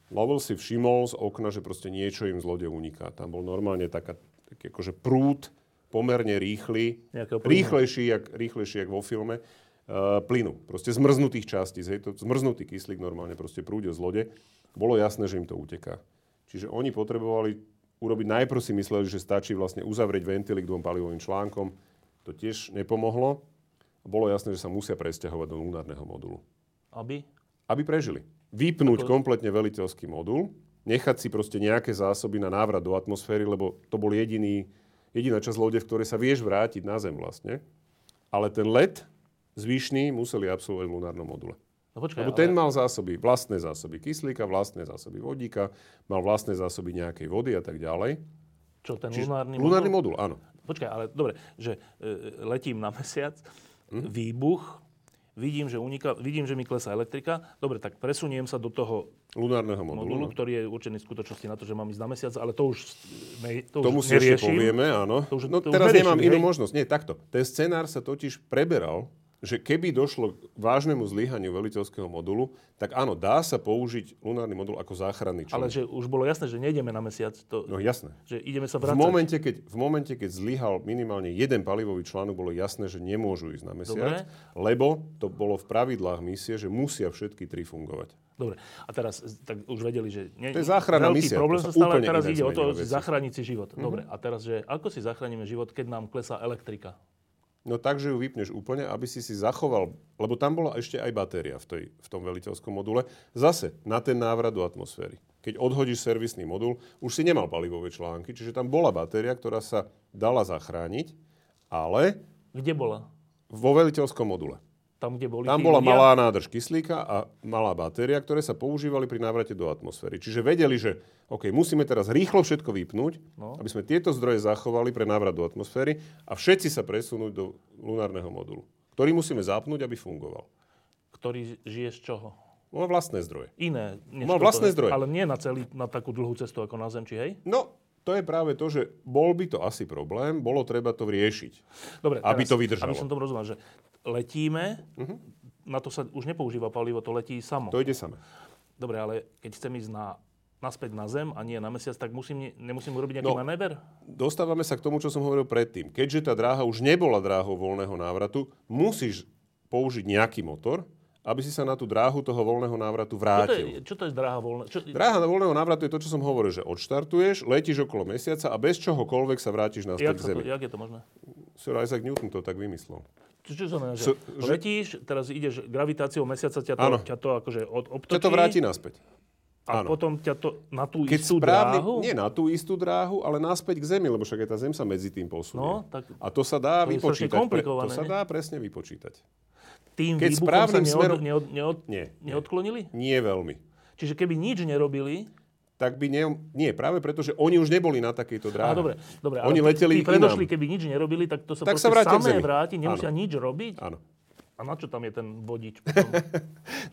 Lovell si všimol z okna, že proste niečo im z lode uniká. Tam bol normálne taká, taký akože prúd, pomerne rýchly, rýchlejší, jak, rýchlejší jak vo filme, uh, plynu. Proste zmrznutých častíc, hej, to zmrznutý kyslík normálne proste prúdil z lode. Bolo jasné, že im to uteká. Čiže oni potrebovali urobiť, najprv si mysleli, že stačí vlastne uzavrieť ventily k dvom palivovým článkom. To tiež nepomohlo. Bolo jasné, že sa musia presťahovať do lunárneho modulu. Aby? Aby prežili. Vypnúť Ako... kompletne veliteľský modul, nechať si proste nejaké zásoby na návrat do atmosféry, lebo to bol jediný, jediná časť lode, v ktorej sa vieš vrátiť na Zem vlastne. Ale ten let zvyšný museli absolvovať v lunárnom module. No počkaj, lebo ten ale... mal zásoby, vlastné zásoby kyslíka, vlastné zásoby vodíka, mal vlastné zásoby nejakej vody a tak ďalej. Čo, ten Čiže lunárny, lunárny modul? Áno. Počkaj, ale dobre, že e, letím na mesiac, hm? výbuch, vidím že, uniká, vidím, že mi klesá elektrika. Dobre, tak presuniem sa do toho lunárneho modulu, modulu no. ktorý je určený v skutočnosti na to, že mám ísť na mesiac, ale to už ne, to Tomu už neriešim. Tomu si ešte povieme, áno. To už, no to teraz neriešim, nemám hej? inú možnosť. Nie, takto. Ten scenár sa totiž preberal, že keby došlo k vážnemu zlyhaniu veliteľského modulu, tak áno, dá sa použiť lunárny modul ako záchranný čln. Ale že už bolo jasné, že nejdeme na mesiac. To... No jasné. Že ideme sa vrácať. V momente, keď, v momente, keď zlyhal minimálne jeden palivový článok, bolo jasné, že nemôžu ísť na mesiac, Dobre. Lebo to bolo v pravidlách misie, že musia všetky tri fungovať. Dobre. A teraz tak už vedeli, že nie, to je záchranná misia. Problém sa stále teraz ide o to, že zachrániť si život. Mm-hmm. Dobre. A teraz, že ako si zachránime život, keď nám klesá elektrika? No tak, že ju vypneš úplne, aby si si zachoval, lebo tam bola ešte aj batéria v, tej, v tom veliteľskom module, zase na ten návrat do atmosféry. Keď odhodíš servisný modul, už si nemal palivové články, čiže tam bola batéria, ktorá sa dala zachrániť, ale... Kde bola? Vo veliteľskom module. Tam, kde boli tam bola ľudia? Malá nádrž kyslíka a malá batéria, ktoré sa používali pri návrate do atmosféry. Čiže vedeli, že OK, musíme teraz rýchlo všetko vypnúť, no. aby sme tieto zdroje zachovali pre návrat do atmosféry a všetci sa presunúť do lunárneho modulu, ktorý musíme zapnúť, aby fungoval. Ktorý žije z čoho? Má vlastné zdroje. Iné. Má vlastné to, zdroje. Ale nie na, celý, na takú dlhú cestu ako na Zem, či hej? No. To je práve to, že bol by to asi problém, bolo treba to riešiť, Dobre, aby teraz, to vydržalo. Aby som tomu rozumel, že letíme, uh-huh. na to sa už nepoužíva palivo, to letí samo. To ide samé. Dobre, ale keď chcem ísť na, naspäť na Zem a nie na mesiac, tak musím, nemusím urobiť nejaký no, manéver? Dostávame sa k tomu, čo som hovoril predtým. Keďže tá dráha už nebola dráhou voľného návratu, musíš použiť nejaký motor, aby si sa na tú dráhu toho voľného návratu vrátil. Čo to je, čo to je dráha voľného? Čo... Dráha voľného návratu je to, čo som hovoril, že odštartuješ, letíš okolo mesiaca a bez čohokoľvek sa vrátiš naspäť k Zemi. Jak je to možné? Sir Isaac Newton to tak vymyslel. Čo, čo znamená, že so, letíš, teraz ideš gravitáciou mesiaca, ťa to, ťa to akože obtočí. Ťa to vráti naspäť. A áno. potom ťa to na tú Keď istú správne, dráhu? Nie na tú istú dráhu, ale naspäť k Zemi, lebo však aj tá Zem sa medzi tým posunie. No, tak a to sa dá to vypočítať. Pre, to sa dá presne vypočítať. Tým Keď výbuchom sa neod, smerom... neod, neod, nie, neodklonili? Nie, nie veľmi. Čiže keby nič nerobili... Tak by ne... Nie, práve preto, že oni už neboli na takejto dráhe. Á, dobre, dobre. Oni leteli inám. Tí predošli, keby nič nerobili, tak to sa tak proste sa samé vráti, nemusia Áno. nič robiť. Áno. A na čo tam je ten vodič?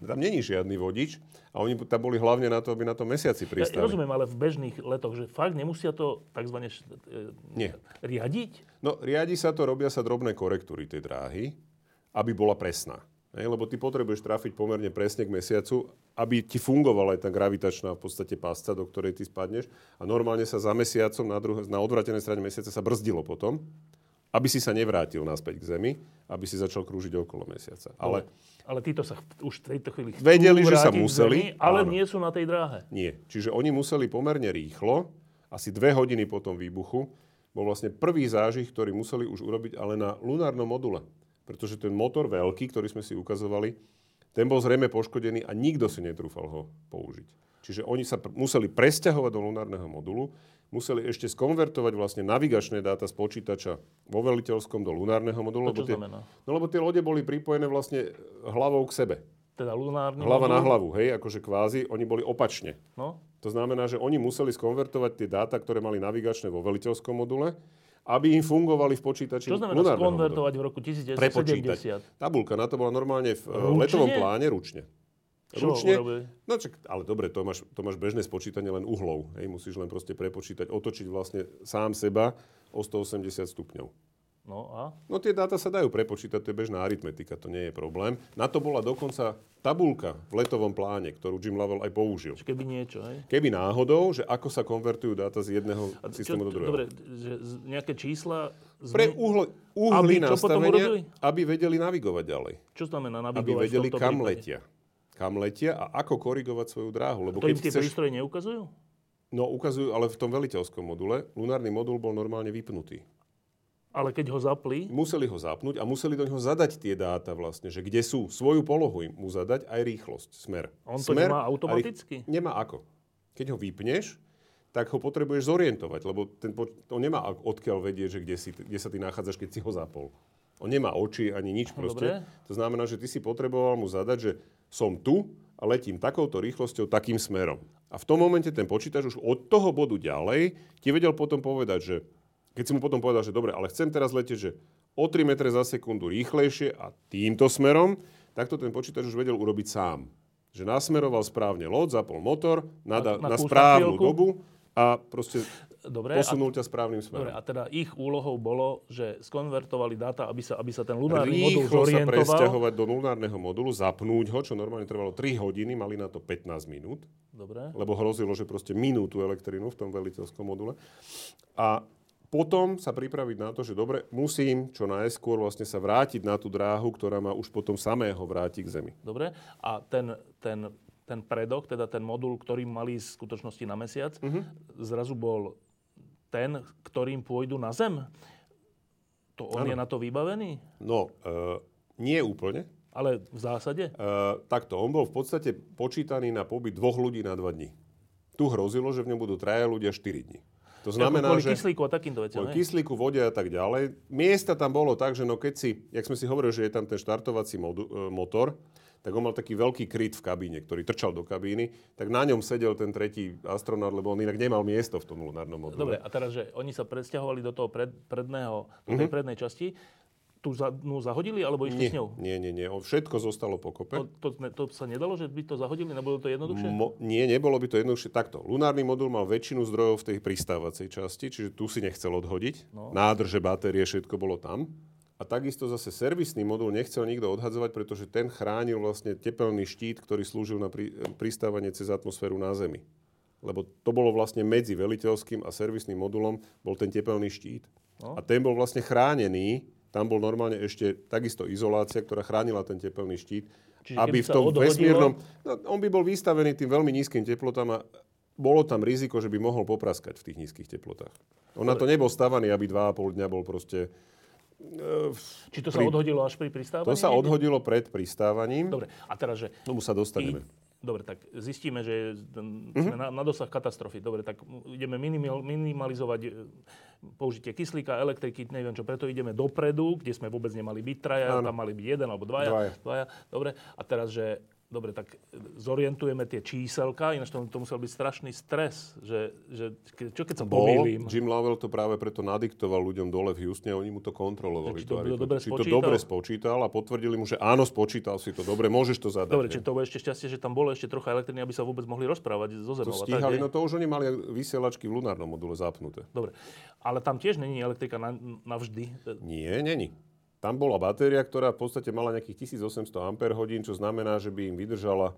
Tam není žiadny vodič. A oni tam boli hlavne na to, aby na tom mesiaci pristali. Ja rozumiem, ale v bežných letoch, že fakt nemusia to takzvané e, riadiť? No, riadi sa to, robia sa drobné korektúry tej dráhy, aby bola presná. E, lebo ty potrebuješ trafiť pomerne presne k mesiacu, aby ti fungovala aj tá gravitačná v podstate pásca, do ktorej ty spadneš. A normálne sa za mesiacom na, druh- na odvratenej strane mesiaca sa brzdilo potom, aby si sa nevrátil naspäť k Zemi, aby si začal krúžiť okolo mesiaca. Ale, ale títo sa už v tejto chvíli chcú vedeli, že sa museli, Zemi, ale áno. Nie sú na tej dráhe. Nie. Čiže oni museli pomerne rýchlo, asi dve hodiny po tom výbuchu, bol vlastne prvý zážih, ktorý museli už urobiť ale na lunárnom module. Pretože ten motor veľký, ktorý sme si ukazovali, ten bol zrejme poškodený a nikto si netrúfal ho použiť. Čiže oni sa pr- museli presťahovať do lunárneho modulu, museli ešte skonvertovať vlastne navigačné dáta z počítača vo veliteľskom do lunárneho modulu. To čo tie, znamená? No lebo tie lode boli pripojené vlastne hlavou k sebe. Teda lunárny Hlava modul? Na hlavu, hej, akože kvázi, oni boli opačne. No? To znamená, že oni museli skonvertovať tie dáta, ktoré mali navigačné vo veliteľskom module, aby im fungovali v počítači lunárneho modulu. Čo znamená skonvertovať v roku devätnásťsedemdesiat? Prepočítať. Tabulka na to bola normálne v ručne? Letovom pláne ručne. Ručne, no čak, ale dobre, to máš, to máš bežné spočítanie len uhlov. Hej, musíš len proste prepočítať, otočiť vlastne sám seba o stoosemdesiat stupňov. No a? No tie dáta sa dajú prepočítať, to je bežná aritmetika, to nie je problém. Na to bola dokonca tabuľka v letovom pláne, ktorú Jim Lovell aj použil. Keby niečo, hej? Keby náhodou, že ako sa konvertujú dáta z jedného a systému čo, do druhého. Dobre, že nejaké čísla... Pre uhl, uhly nastavenia, aby vedeli navigovať ďalej. Čo znamená navigovať v tomto prípade? Aby vedeli, kam letia. kam letia a ako korigovať svoju dráhu. Lebo to im tie chceš... prístroje neukazujú? No ukazujú, ale v tom veliteľskom module. Lunárny modul bol normálne vypnutý. Ale keď ho zapli? Museli ho zapnúť a museli do neho zadať tie dáta vlastne, že kde sú. Svoju polohu im mu zadať aj rýchlosť, smer. On to smer, nemá automaticky? Rých... Nemá ako. Keď ho vypneš, tak ho potrebuješ zorientovať, lebo ten po... on nemá odkiaľ vedieť, že kde, si, kde sa ty nachádzaš, keď si ho zapol. On nemá oči ani nič proste. Dobre. To znamená, že ty si potreboval mu zadať, že som tu a letím takouto rýchlosťou, takým smerom. A v tom momente ten počítač už od toho bodu ďalej ti vedel potom povedať, že keď si mu potom povedal, že dobre, ale chcem teraz letieť, že o tri metre za sekundu rýchlejšie a týmto smerom, takto ten počítač už vedel urobiť sám. Že nasmeroval správne loď, zapol motor na, na, na, na správnu chvíľku. Dobu a proste dobre, posunul a, ťa správnym smerom. Dobre, a teda ich úlohou bolo, že skonvertovali dáta, aby sa, aby sa ten lunárny modul zorientoval. Rýchlo sa presťahovať do lunárneho modulu, zapnúť ho, čo normálne trvalo tri hodiny, mali na to pätnásť minút. Dobre. Lebo hrozilo, že proste minútu elektrinu v tom veliteľskom module. A potom sa pripraviť na to, že dobre, musím čo najskôr vlastne sa vrátiť na tú dráhu, ktorá ma už potom samého vráti k Zemi. Dobre, a ten... ten... ten predok, teda ten modul, ktorým mali v skutočnosti na mesiac, uh-huh. zrazu bol ten, ktorým pôjdu na Zem. To on ano. Je na to vybavený? No, e, nie úplne. Ale v zásade? E, takto, on bol v podstate počítaný na pobyt dvoch ľudí na dva dni. Tu hrozilo, že v ňom budú traja ľudia štyri dni. To znamená, kvôli že... kyslíku a takýmto veciam. Kvôli kyslíku, vode a tak ďalej. Miesta tam bolo tak, že no keď si, jak sme si hovorili, že je tam ten štartovací modu, motor, tak on mal taký veľký kryt v kabíne, ktorý trčal do kabíny, tak na ňom sedel ten tretí astronaut, lebo on inak nemal miesto v tom lunárnom module. Dobre, a teraz, že oni sa presťahovali do toho pred, predného, do tej mm-hmm. prednej časti, tu zadnú zahodili, alebo išli nie, s ňou? Nie, nie, nie. Všetko zostalo pokope. To, to, to sa nedalo, že by to zahodili? Nebolo to jednoduchšie? Mo, nie, nebolo by to jednoduchšie. Takto. Lunárny modul mal väčšinu zdrojov v tej pristávacej časti, čiže tu si nechcel odhodiť. No. Nádrže, batérie, všetko bolo tam. A takisto zase servisný modul nechcel nikto odhadzovať, pretože ten chránil vlastne tepelný štít, ktorý slúžil na pri, pristávanie cez atmosféru na Zemi. Lebo to bolo vlastne medzi veliteľským a servisným modulom bol ten tepelný štít. No. A ten bol vlastne chránený. Tam bol normálne ešte takisto izolácia, ktorá chránila ten tepelný štít. Čiže aby v tom odhodilo... vesmírnom... No, on by bol vystavený tým veľmi nízkym teplotám a bolo tam riziko, že by mohol popraskať v tých nízkych teplotách. On na to nebol stavaný, aby dva a pol dňa bol proste... E, Či to pri... sa odhodilo až pri pristávaní? To sa odhodilo pred pristávaním. Dobre, a teraz, že... Tomu sa dostaneme. I... Dobre, tak zistíme, že sme mm-hmm. na, na dosah katastrofy. Dobre, tak ideme minimalizovať použitie kyslíka, elektriky, neviem čo. Preto ideme dopredu, kde sme vôbec nemali byť traja, ano. Tam mali byť jeden alebo dvaja. dvaja. dvaja. Dobre, a teraz, že dobre, tak zorientujeme tie číselka, ináč to, to musel byť strašný stres, že, že čo keď sa pomýlim. Jim Lovell to práve preto nadiktoval ľuďom dole v Houstone a oni mu to kontrolovali. Či to, to, dobre či to dobre spočítal a potvrdili mu, že áno, spočítal si to dobre, môžeš to zadať. Dobre, čiže to bolo ešte šťastie, že tam bolo ešte trocha elektriny, aby sa vôbec mohli rozprávať zo Zemou. To stíhali, no to už oni mali vysielačky v lunárnom module zapnuté. Dobre, ale tam tiež není elektrika na, navždy. Nie, není. Tam bola batéria, ktorá v podstate mala nejakých tisícosemsto amperhodín, čo znamená, že by im vydržala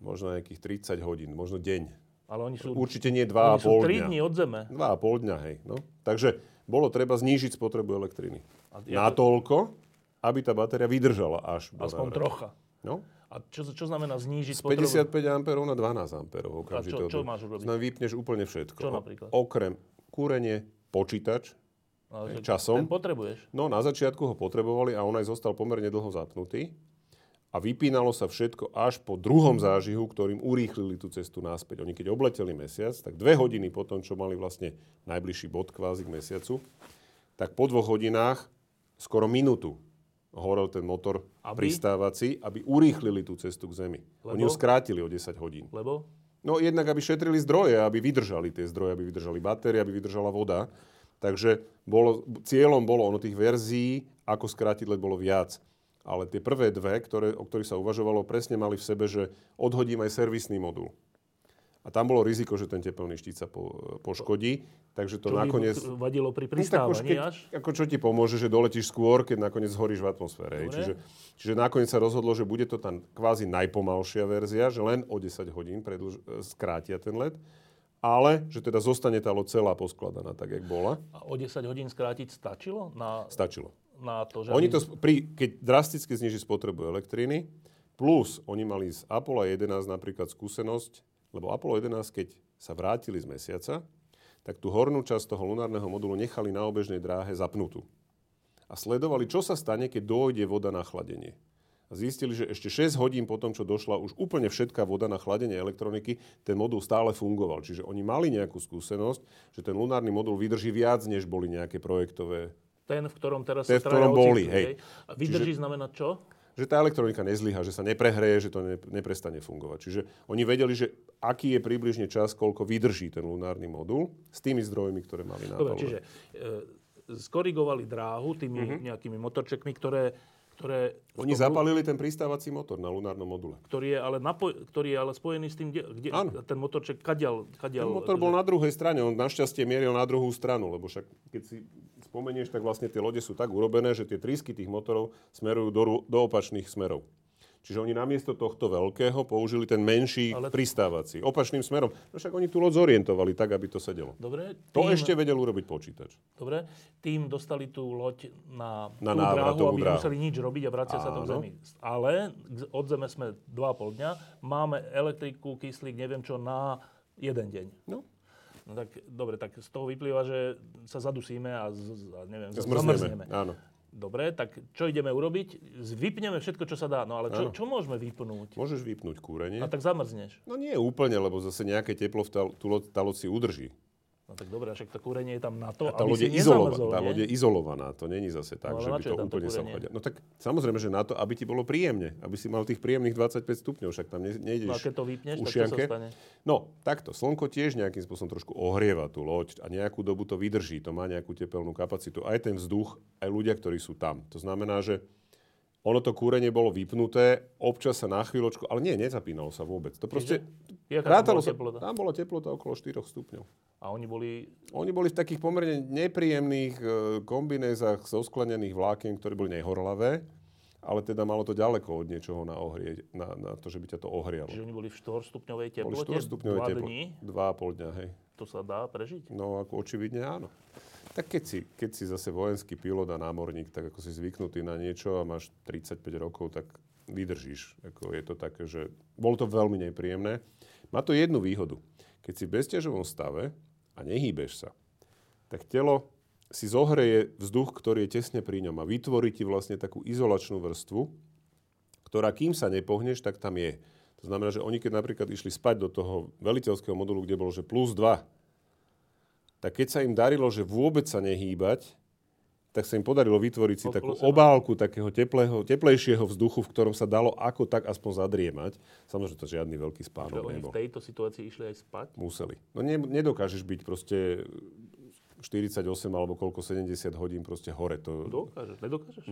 možno nejakých tridsať hodín, možno deň. Ale oni sú, určite nie dva a pol dňa. Oni sú tri dni od Zeme. dva a pol dňa, hej. No. Takže bolo treba znížiť spotrebu elektriny. Ja... Natoľko, aby tá batéria vydržala až. Aspoň návrat. Trocha. No. A čo, čo znamená znížiť spotrebu? Z päťdesiatpäť amperov na dvanásť amperov. A čo, čo máš urobiť? Znamená, vypneš úplne všetko. Čo napríklad? Okrem kúrenie, počítač, ale časom. Ten potrebuješ? No, na začiatku ho potrebovali a on aj zostal pomerne dlho zapnutý. A vypínalo sa všetko až po druhom zážihu, ktorým urýchlili tú cestu naspäť. Oni keď obleteli mesiac, tak dve hodiny po tom, čo mali vlastne najbližší bod kvázi k mesiacu, tak po dvoch hodinách skoro minútu horel ten motor aby? pristávací, aby urýchlili tú cestu k Zemi. Lebo? Oni ju skrátili o desať hodín. Lebo? No, jednak aby šetrili zdroje, aby vydržali tie zdroje, aby vydržali batérie, aby vydržala voda. Takže bolo, cieľom bolo ono tých verzií, ako skrátiť, lebo bolo viac. Ale tie prvé dve, ktoré, o ktorých sa uvažovalo, presne mali v sebe, že odhodím aj servisný modul. A tam bolo riziko, že ten tepelný štít sa po, poškodí. Takže to čo nakoniec... Čo by vadilo pri pristávaní až? Ako čo ti pomôže, že doletíš skôr, keď nakoniec horíš v atmosfére. Čiže, čiže nakoniec sa rozhodlo, že bude to tá kvázi najpomalšia verzia, že len o desať hodín predĺž, skrátia ten let. Ale že teda zostane tá loď celá poskladaná, tak jak bola. A o desať hodín skrátiť stačilo? Na, stačilo. Na to, že oni to, pri, keď drasticky zniží spotrebu elektriny, plus oni mali z Apollo jedenásť napríklad skúsenosť, lebo Apollo jedenásť, keď sa vrátili z mesiaca, tak tú hornú časť toho lunárneho modulu nechali na obežnej dráhe zapnutú. A sledovali, čo sa stane, keď dôjde voda na chladenie. A zistili, že ešte šesť hodín potom, čo došla už úplne všetká voda na chladenie elektroniky, ten modul stále fungoval. Čiže oni mali nejakú skúsenosť, že ten lunárny modul vydrží viac, než boli nejaké projektové... Ten, v ktorom teraz ten, sa traja boli. Hej. A vydrží čiže, znamená čo? Že tá elektronika nezlyha, že sa neprehreje, že to ne, neprestane fungovať. Čiže oni vedeli, že aký je približne čas, koľko vydrží ten lunárny modul s tými zdrojmi, ktoré mali na Apollo. Dobre, čiže e, skorigovali dráhu tými mm-hmm. nejakými motorčekmi, ktoré... Ktoré, Oni tom, zapalili ten pristávací motor na lunárnom module. Ktorý je ale, napo- ktorý je ale spojený s tým, kde, ten motorček kadial, kadial... Ten motor bol že... na druhej strane, on našťastie mieril na druhú stranu, lebo však keď si spomenieš, tak vlastne tie lode sú tak urobené, že tie trysky tých motorov smerujú do, do opačných smerov. Čiže oni namiesto tohto veľkého použili ten menší ale... pristávací, opačným smerom. No však oni tú loď zorientovali tak, aby to sedelo. Dobre, tým... To ešte vedel urobiť počítač. Dobre, tým dostali tú loď na, na tú dráhu, aby dráhu. Museli nič robiť a vracia sa to k Zemi. Ale od Zeme sme dva a pol dňa, máme elektriku, kyslík, neviem čo, na jeden deň. No. No tak, dobre, tak z toho vyplýva, že sa zadusíme a, z, a neviem, zamrzneme. Áno. Dobre, tak čo ideme urobiť? Vypneme všetko, čo sa dá. No ale čo, čo môžeme vypnúť? Môžeš vypnúť kúrenie. A tak zamrzneš. No nie úplne, lebo zase nejaké teplo v tá, tá loď si udrží. No tak dobre, však to kúrenie je tam na to, aby si nezamrzol. Tá loď je izolovaná, to není zase tak, no, že by to úplne sa chodilo. No tak samozrejme, že na to, aby ti bolo príjemne. Aby si mal tých príjemných dvadsaťpäť stupňov, však tam ne, nejdeš. No a keď to vypneš, ušianke. Tak to sa stane? No, takto. Slnko tiež nejakým spôsobom trošku ohrieva tú loď a nejakú dobu to vydrží. To má nejakú tepelnú kapacitu. Aj ten vzduch, aj ľudia, ktorí sú tam. To znamená, že ono to kúrenie bolo vypnuté, občas sa na chvíľočku, ale nie, nezapínalo sa vôbec. To proste rátalo sa. Tam bola teplota okolo štyroch stupňov. A oni boli... Oni boli v takých pomerne nepríjemných kombinézach zo sklenených vlákien, ktoré boli nehorlavé, ale teda malo to ďaleko od niečoho na, ohrie, na, na to, že by ťa to ohrialo. Čiže oni boli v štvorstupňovej teplote? Boli štvorstupňovej teplote. dva a pol dňa, hej. To sa dá prežiť? No, ako očividne áno. Tak keď si, keď si zase vojenský pilot a námorník, tak ako si zvyknutý na niečo a máš tridsaťpäť rokov, tak vydržíš. Ako je to také, že... Bolo to veľmi nepríjemné. Má to jednu výhodu. Keď si v bezťažovom stave a nehýbeš sa, tak telo si zohreje vzduch, ktorý je tesne pri ňom a vytvorí ti vlastne takú izolačnú vrstvu, ktorá kým sa nepohneš, tak tam je. To znamená, že oni keď napríklad išli spať do toho veliteľského modulu, kde bolo, že plus dva, tak keď sa im darilo, že vôbec sa nehýbať tak sa im podarilo vytvoriť si takú obálku takého teplého, teplejšieho vzduchu, v ktorom sa dalo ako tak aspoň zadriemať. Samozrejme, to žiadny veľký spánok nebol. Oni v tejto situácii išli aj spať? Museli. No ne, nedokážeš byť proste štyridsaťosem alebo koľko, sedemdesiat hodín proste hore. To... Dokážeš, nedokážeš?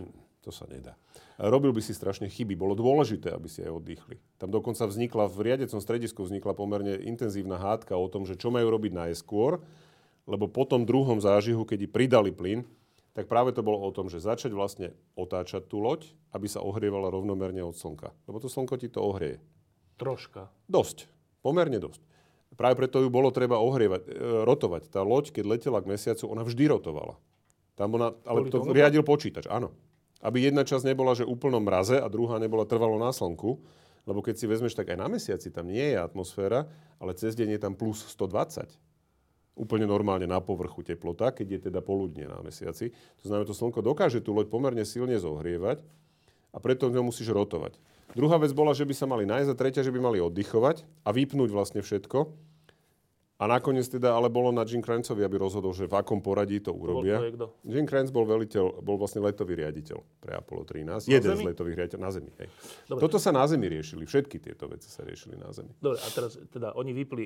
To sa nedá. Robil by si strašne chyby. Bolo dôležité, aby si aj oddychli. Tam dokonca vznikla, v riadecom stredisku vznikla pomerne intenzívna hádka o tom, že čo majú robiť najskôr, lebo po tom druhom zážihu, keď pridali plyn, tak práve to bolo o tom, že začať vlastne otáčať tú loď, aby sa ohrievala rovnomerne od slnka. Lebo to slnko ti to ohrieje. Troška. Dosť. Pomerne dosť. Práve preto ju bolo treba ohrievať, rotovať. Tá loď, keď letela k mesiacu, ona vždy rotovala. Tam ona, ale to riadil počítač, áno. Aby jedna časť nebola, že úplnom mraze a druhá nebola trvalo na slnku. Lebo keď si vezmeš, tak aj na mesiaci tam nie je atmosféra, ale cez deň je tam plus stodvadsať. Úplne normálne na povrchu teplota, keď je teda poludne na mesiaci. To znamená, to slnko dokáže tú loď pomerne silne zohrievať a preto v ňom musíš rotovať. Druhá vec bola, že by sa mali nájsť a tretia, že by mali oddychovať a vypnúť vlastne všetko. A nakoniec teda ale bolo na Jim Crancovi, aby rozhodol, že v akom poradí to urobia. Bol to Jim Cranc bol veliteľ, bol vlastne letový riaditeľ pre Apollo trinásť. Na jeden zemi? Z letových riaditeľov na Zemi. Hej. Toto sa na Zemi riešili. Všetky tieto veci sa riešili na Zemi. Dobre, a teraz teda oni vypli,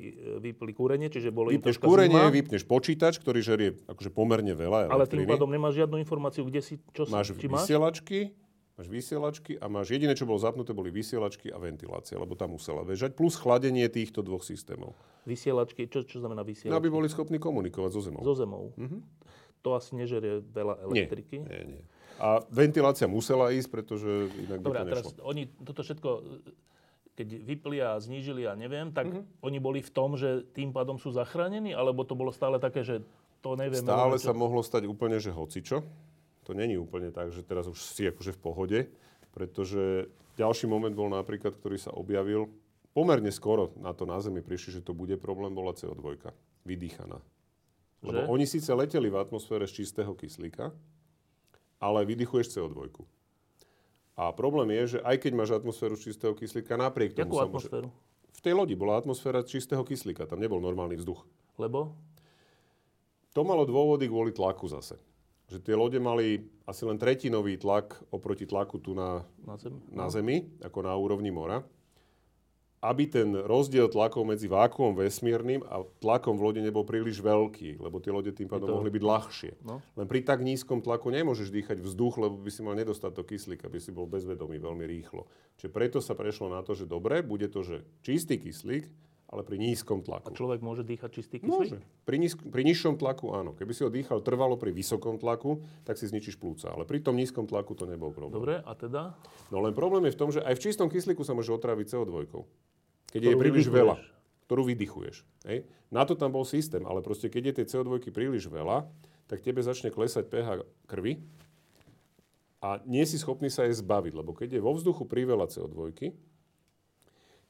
vypli kúrenie, čiže bolo im troška kúrenie, zima. Vypneš počítač, ktorý žerie akože pomerne veľa. Ale tým pádom nemáš žiadnu informáciu, kde si, čo máš si, či máš? Vysielačky, máš vysielačky a máš jediné, čo bolo zapnuté, boli vysielačky a ventilácia, lebo tam musela bežať, plus chladenie týchto dvoch systémov. Vysielačky, čo, čo znamená vysielačky? No, aby boli schopní komunikovať so zemou. So zemou. Mm-hmm. To asi nežerie veľa elektriky. Nie, nie, nie. A ventilácia musela ísť, pretože inak dobre, by to nešlo. Dobre, oni toto všetko, keď vypli a znížili a neviem, tak mm-hmm. oni boli v tom, že tým pádom sú zachránení, alebo to bolo stále také, že to neviem. Stále neviem, sa mohlo stať úplne, že hocičo. To není úplne tak, že teraz už si akože v pohode, pretože ďalší moment bol napríklad, ktorý sa objavil pomerne skoro na to na Zemi prišli, že to bude problém, bola cé o dva vydýchaná. Lebo že? Oni síce leteli v atmosfére z čistého kyslíka, ale vydychuješ cé o dva. A problém je, že aj keď máš atmosféru z čistého kyslíka, napriek tomu... Jakú atmosféru? V tej lodi bola atmosféra z čistého kyslíka, tam nebol normálny vzduch. Lebo? To malo dôvody kvôli tlaku zase. Že tie lode mali asi len tretinový tlak oproti tlaku tu na, na, zemi. na zemi, ako na úrovni mora. Aby ten rozdiel tlakov medzi vákuom vesmírnym a tlakom v lode nebol príliš veľký, lebo tie lode tým pádom to... mohli byť ľahšie. No. Len pri tak nízkom tlaku nemôžeš dýchať vzduch, lebo by si mal nedostatok kyslíka, by si bol bezvedomý veľmi rýchlo. Čiže preto sa prešlo na to, že dobre, bude to, že čistý kyslík, ale pri nízkom tlaku. A človek môže dýchať čistý kyslík? Môže. Pri, nízk- pri nižšom tlaku áno. Keby si ho dýchal trvalo pri vysokom tlaku, tak si zničíš plúca. Ale pri tom nízkom tlaku to nebol problém. Dobre, a teda? No len problém je v tom, že aj v čistom kyslíku sa môže otráviť cé o dva. Keď je príliš vydychuješ. veľa, ktorú vydychuješ. Hej? Na to tam bol systém, ale proste keď je tej cé o dva príliš veľa, tak tebe začne klesať pé há krvi a nie si schopný sa jej zbaviť. Lebo keď je vo vzduchu priveľa cé o dva,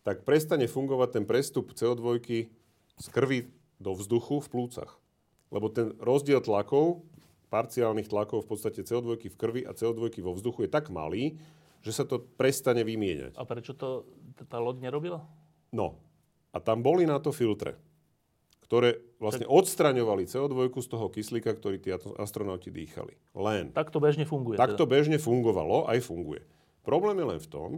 tak prestane fungovať ten prestup cé o dva z krvi do vzduchu v plúcach. Lebo ten rozdiel tlakov, parciálnych tlakov v podstate cé o dva v krvi a cé o dva vo vzduchu je tak malý, že sa to prestane vymieňať. A prečo to tá loď nerobila? No. A tam boli na to filtre, ktoré vlastne odstraňovali cé o dva z toho kyslíka, ktorý tí astronauti dýchali. Len. Tak to bežne funguje. Tak to teda. bežne fungovalo, aj funguje. Problém je len v tom,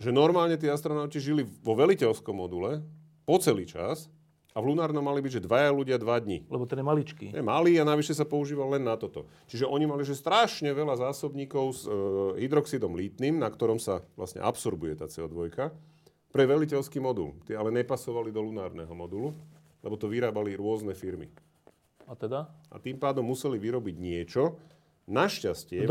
že normálne tí astronauti žili vo veliteľskom module po celý čas a v lunárnom mali byť, že dvaja ľudia dva dni. Lebo ten je maličký. Je malý a navyše sa používal len na toto. Čiže oni mali že strašne veľa zásobníkov s e, hydroxidom lítnym, na ktorom sa vlastne absorbuje tá cé o dva pre veliteľský modul. Tie ale nepasovali do lunárneho modulu, lebo to vyrábali rôzne firmy. A teda? A tým pádom museli vyrobiť niečo. Našťastie... Tí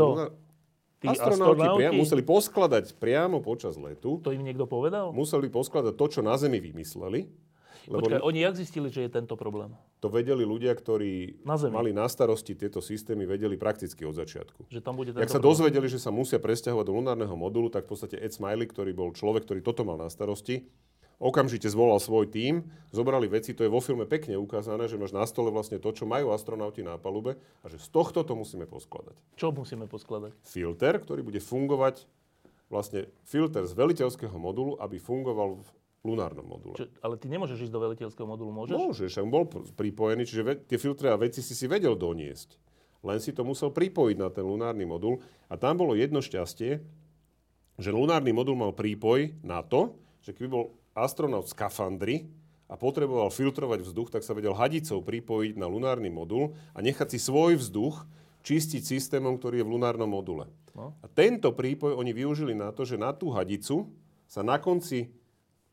astronauti, astronauti... Priam, museli poskladať priamo počas letu. To im niekto povedal? Museli poskladať to, čo na Zemi vymysleli. Lebo Počkaj, ne... oni jak zistili, že je tento problém? To vedeli ľudia, ktorí na mali na starosti tieto systémy, vedeli prakticky od začiatku. Že tam bude tento Jak sa problém. Dozvedeli, že sa musia presťahovať do lunárneho modulu, tak v podstate Ed Smiley, ktorý bol človek, ktorý toto mal na starosti, okamžite zvolal svoj tím, zobrali veci, to je vo filme pekne ukázané, že máš na stole vlastne to, čo majú astronauti na palube a že z tohto to musíme poskladať. Čo musíme poskladať? Filter, ktorý bude fungovať, vlastne filter z veliteľského modulu, aby fungoval v lunárnom module. Čo, ale ty nemôžeš ísť do veliteľského modulu, môžeš? Môžeš, on bol pripojený, čiže ve, tie filtre a veci si si vedel doniesť. len si to musel pripojiť na ten lunárny modul. A tam bolo jedno šťastie, že lunárny modul mal prípoj na to, že keby bol astronaut v skafandri a potreboval filtrovať vzduch, tak sa vedel hadicou pripojiť na lunárny modul a nechať si svoj vzduch čistiť systémom, ktorý je v lunárnom module. No. A tento prípoj oni využili na to, že na tú hadicu sa na konci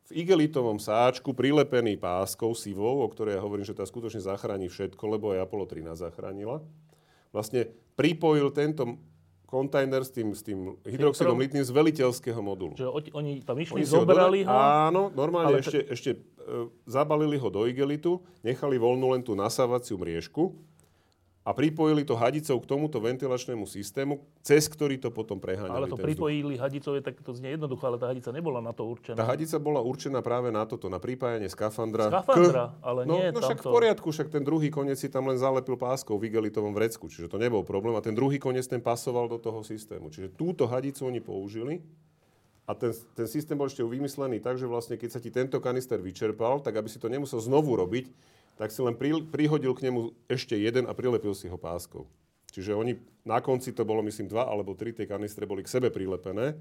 v igelitovom sáčku, prilepený páskou sivou, o ktorej ja hovorím, že tá skutočne zachráni všetko, lebo aj Apollo trinásť zachránila, vlastne pripojil tento kontajner s tým, s tým hydroxidom litným z veliteľského modulu. Že oni tam išli, oni zobrali ho? Áno, normálne ešte, t- ešte e, zabalili ho do igelitu, nechali voľnú len tú nasávaciu mriežku a pripojili to hadicou k tomuto ventilačnému systému, cez ktorý to potom preháňali. Ale to pripojili hadicou, je tak to znie jednoducho, ale tá hadica nebola na to určená. Tá hadica bola určená práve na toto, na pripájanie skafandra. Skafandra, k... ale no, nie no, tamto. No však v poriadku, však ten druhý koniec si tam len zalepil páskou v igelitovom vrecku, čiže to nebol problém. A ten druhý koniec ten pasoval do toho systému. Čiže túto hadicu oni použili a ten, ten systém bol ešte vymyslený tak, že vlastne keď sa ti tento kanister vyčerpal, tak aby si to nemusel znovu robiť, tak si len pri, prihodil k nemu ešte jeden a prilepil si ho páskou. Čiže oni, na konci to bolo, myslím, dva alebo tri tie kanistre boli k sebe prilepené.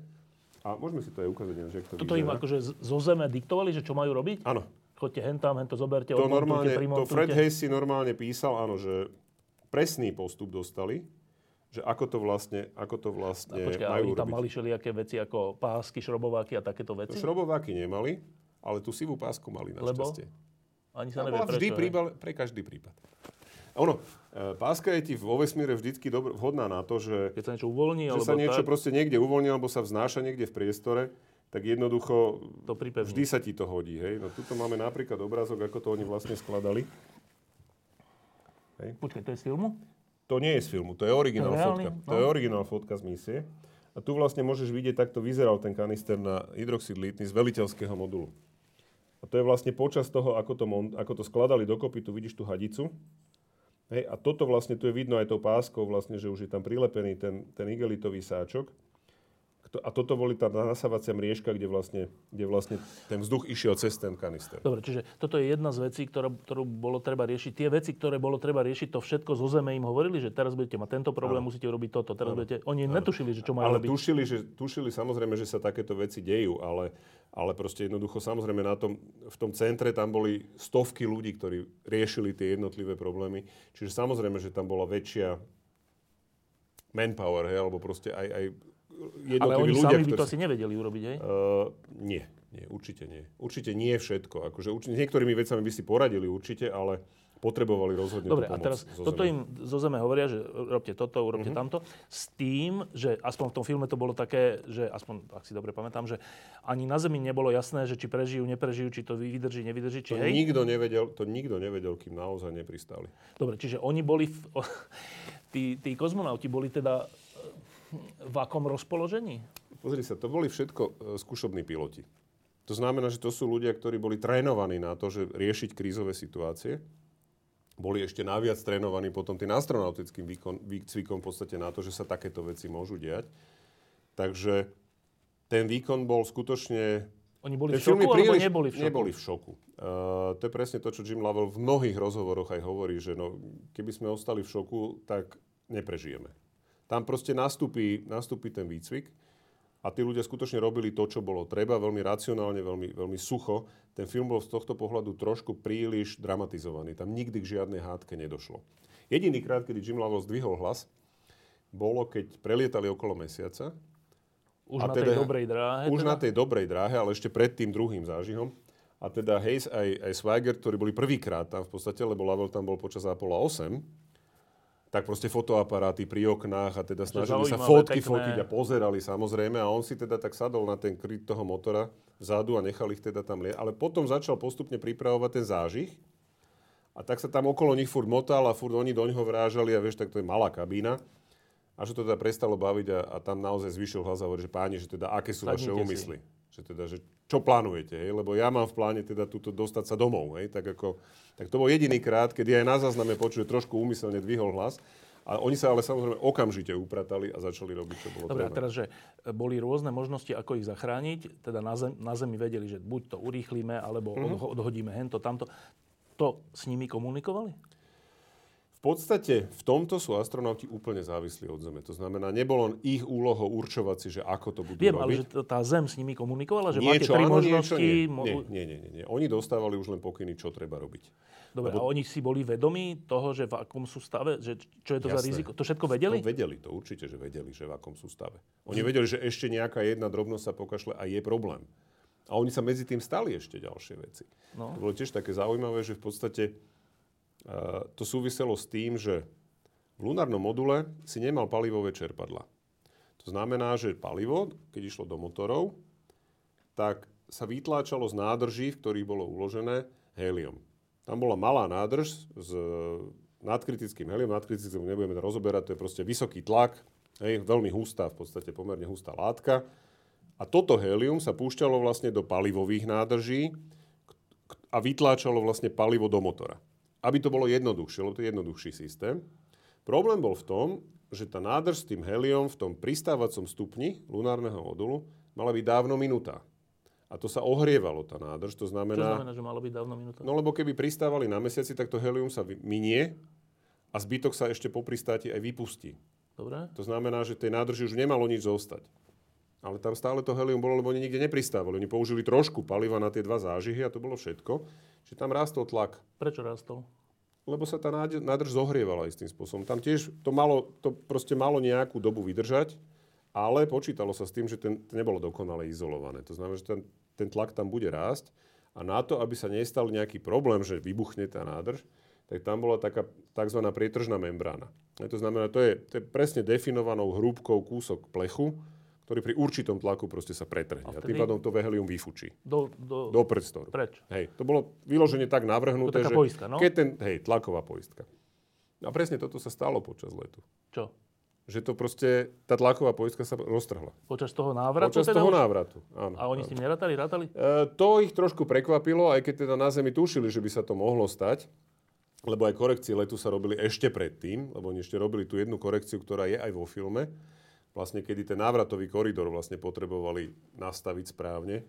A môžeme si to aj ukázať. Že to Toto vyzerá. Im akože zo zeme diktovali, že čo majú robiť? Áno. Chodte hen tam, hen to zoberte, to normálne, primontujte. To Fred Hayes si normálne písal, áno, že presný postup dostali, že ako to vlastne, ako to vlastne a počkaj, majú robiť. Počkaj, tam mali všelijaké veci ako pásky, šrobováky a takéto veci? To šrobováky nemali, ale tú sivú pásku mali našťastie. Ani sa nevie, vždy prečo, príbal, pre každý prípad. Ono, páska je ti vo vesmíre vždycky dobr, vhodná na to, že, sa niečo, uvoľní, že alebo sa niečo tak... proste niekde uvoľní alebo sa vznáša niekde v priestore, tak jednoducho to vždy sa ti to hodí. Hej? No, tuto máme napríklad obrázok, ako to oni vlastne skladali. Hej. Počkaj, to je z filmu? To nie je z filmu, to je originál to fotka. No. To je originál fotka z misie. A tu vlastne môžeš vidieť, takto vyzeral ten kanister na hydroxid lítny z veliteľského modulu. A to je vlastne počas toho, ako to, mon- ako to skladali dokopy, tu vidíš tú hadicu. Hej, a toto vlastne, tu je vidno aj tou páskou, vlastne, že už je tam prilepený ten, ten igelitový sáčok. A toto boli tá nasávacia mriežka, kde vlastne, kde vlastne ten vzduch išiel cez ten kanister. Dobre, čiže toto je jedna z vecí, ktorá, ktorú bolo treba riešiť. Tie veci, ktoré bolo treba riešiť, to všetko zo zeme im hovorili, že teraz budete mať tento problém, ano. Musíte urobiť toto. Teraz budete... Oni ano. Netušili, že čo majú ale robiť. Ale tušili, že, tušili samozrejme, že sa takéto veci dejú, ale, ale proste jednoducho samozrejme na tom, v tom centre tam boli stovky ľudí, ktorí riešili tie jednotlivé problémy. Čiže samozrejme, že tam bola väčšia manpower, hej, alebo proste aj, aj ale oni ľudia, sami by to asi nevedeli urobiť, hej? Uh, nie, nie, určite nie. Určite nie všetko. Akože určite, niektorými vecami by si poradili určite, ale potrebovali rozhodne dobre, tú pomoc. Dobre, a teraz toto zeme. Im zo zeme hovoria, že robte toto, urobte mm-hmm. tamto, s tým, že aspoň v tom filme to bolo také, že aspoň, ak si dobre pamätám, že ani na Zemi nebolo jasné, že či prežijú, neprežijú, či to vydrží, nevydrží, či to hej? Nikto nevedel, to nikto nevedel, kým naozaj nepristáli. Dobre, čiže oni boli, v, tí, tí kozmonauti boli teda... V akom rozpoložení? Pozri sa, to boli všetko skúšobní piloti. To znamená, že to sú ľudia, ktorí boli trénovaní na to, že riešiť krízové situácie. Boli ešte naviac trénovaní potom tým astronautickým výcvikom v podstate na to, že sa takéto veci môžu diať. Takže ten výkon bol skutočne... Oni boli v šoku, alebo neboli v šoku? Neboli v šoku. Uh, to je presne to, čo Jim Lovell v mnohých rozhovoroch aj hovorí, že no, keby sme ostali v šoku, tak neprežijeme. Tam proste nastúpi, nastúpi ten výcvik a tí ľudia skutočne robili to, čo bolo treba, veľmi racionálne, veľmi, veľmi sucho. Ten film bol z tohto pohľadu trošku príliš dramatizovaný. Tam nikdy k žiadnej hádke nedošlo. Jediný krát, kedy Jim Lovell zdvihol hlas, bolo, keď prelietali okolo mesiaca. Už na teda, tej dobrej dráhe. Už teda? Na tej dobrej dráhe, ale ešte pred tým druhým zážihom. A teda Hayes aj, aj Swigert, ktorí boli prvýkrát tam v podstate, lebo Lovell tam bol počas Apollo osem, tak proste fotoaparáty pri oknách a teda snažili sa fotky pekné. Fotiť a pozerali samozrejme a on si teda tak sadol na ten kryt toho motora vzadu a nechal ich teda tam lietať. Ale potom začal postupne pripravovať ten zážih a tak sa tam okolo nich furt motal a furt oni doňho vrážali a vieš, tak to je malá kabína. A že to teda prestalo baviť a, a tam naozaj zvýšil hlas a hovorí, že páni, že teda aké sú vaše úmysly. Že teda, že čo plánujete, hej? Lebo ja mám v pláne teda túto dostať sa domov, hej? Tak, ako, tak to bol jediný krát, kedy aj na zázname počuje trošku úmyselne dvihol hlas. A oni sa ale samozrejme okamžite upratali a začali robiť, čo bolo dobre, treba. Dobre, a teraz, že boli rôzne možnosti, ako ich zachrániť. Teda na, zem, na Zemi vedeli, že buď to urýchlíme, alebo mm-hmm. odhodíme hento, tamto. To s nimi komunikovali? V podstate v tomto sú astronauti úplne závislí od Zeme. To znamená, nebolo ich úlohou určovať si, že ako to budú Viem, robiť. Viem, ale že tá Zem s nimi komunikovala? Že niečo, máte tri áno, možnosti? Niečo, nie. Mo- nie, nie, nie, nie. Oni dostávali už len pokyny, čo treba robiť. Dobre, Lebo... a oni si boli vedomí toho, že v akom sú stave? Že čo je to Jasné. za riziko? To všetko vedeli? To vedeli, to určite, že vedeli, že v akom sú stave. Oni vedeli, že ešte nejaká jedna drobnosť sa pokašle a je problém. A oni sa medzi tým stali ešte ďalšie veci. No. To bolo tiež také zaujímavé, že v podstate Uh, to súviselo s tým, že v lunárnom module si nemal palivové čerpadla. To znamená, že palivo, keď išlo do motorov, tak sa vytláčalo z nádrží, v ktorých bolo uložené helium. Tam bola malá nádrž s nadkritickým helium. Nadkritickým nebudeme to rozoberať, to je proste vysoký tlak, hej, veľmi hustá, v podstate pomerne hustá látka. A toto helium sa púšťalo vlastne do palivových nádrží a vytláčalo vlastne palivo do motora. Aby to bolo jednoduchšie, lebo to je jednoduchší systém. Problém bol v tom, že tá nádrž s tým heliom v tom pristávacom stupni lunárneho modulu mala byť dávno minutá. A to sa ohrievalo, tá nádrž. To znamená, Čo znamená, že malo byť dávno minutá? No lebo keby pristávali na mesiaci, tak to helium sa minie a zbytok sa ešte po pristáti aj vypustí. Dobre. To znamená, že tej nádrži už nemalo nič zostať. Ale tam stále to helium bolo, lebo oni nikde nepristávali. Oni použili trošku paliva na tie dva zážihy a to bolo všetko. Čiže tam rástol tlak. Prečo rástol? Lebo sa tá nádrž zohrievala istým spôsobom. Tam tiež to malo, to proste malo nejakú dobu vydržať, ale počítalo sa s tým, že ten, to nebolo dokonale izolované. To znamená, že ten, ten tlak tam bude rásť a na to, aby sa nestal nejaký problém, že vybuchne tá nádrž, tak tam bola taká tzv. Prietržná membrána. A to znamená, to je, to je presne definovanou hrúbkou kúsok plechu, ktorý pri určitom tlaku proste sa pretrhne. A, vtedy... a tým pádom to helium vyfučí. Do, do... do predstoru. Preč? Hej, to bolo vyloženie tak navrhnuté, že... To taká poistka, no? Keď ten, hej, tlaková poistka. A presne toto sa stalo počas letu. Čo? Že to proste, tá tlaková poistka sa roztrhla. Počas toho návratu? Počas teda toho už... návratu, áno. A oni áno. s tým nerátali, rátali? E, to ich trošku prekvapilo, aj keď teda na Zemi tušili, že by sa to mohlo stať. Lebo aj korekcie letu sa robili ešte predtým, lebo oni ešte robili tú jednu korekciu, ktorá je aj vo filme. Vlastne, kedy ten návratový koridor vlastne potrebovali nastaviť správne,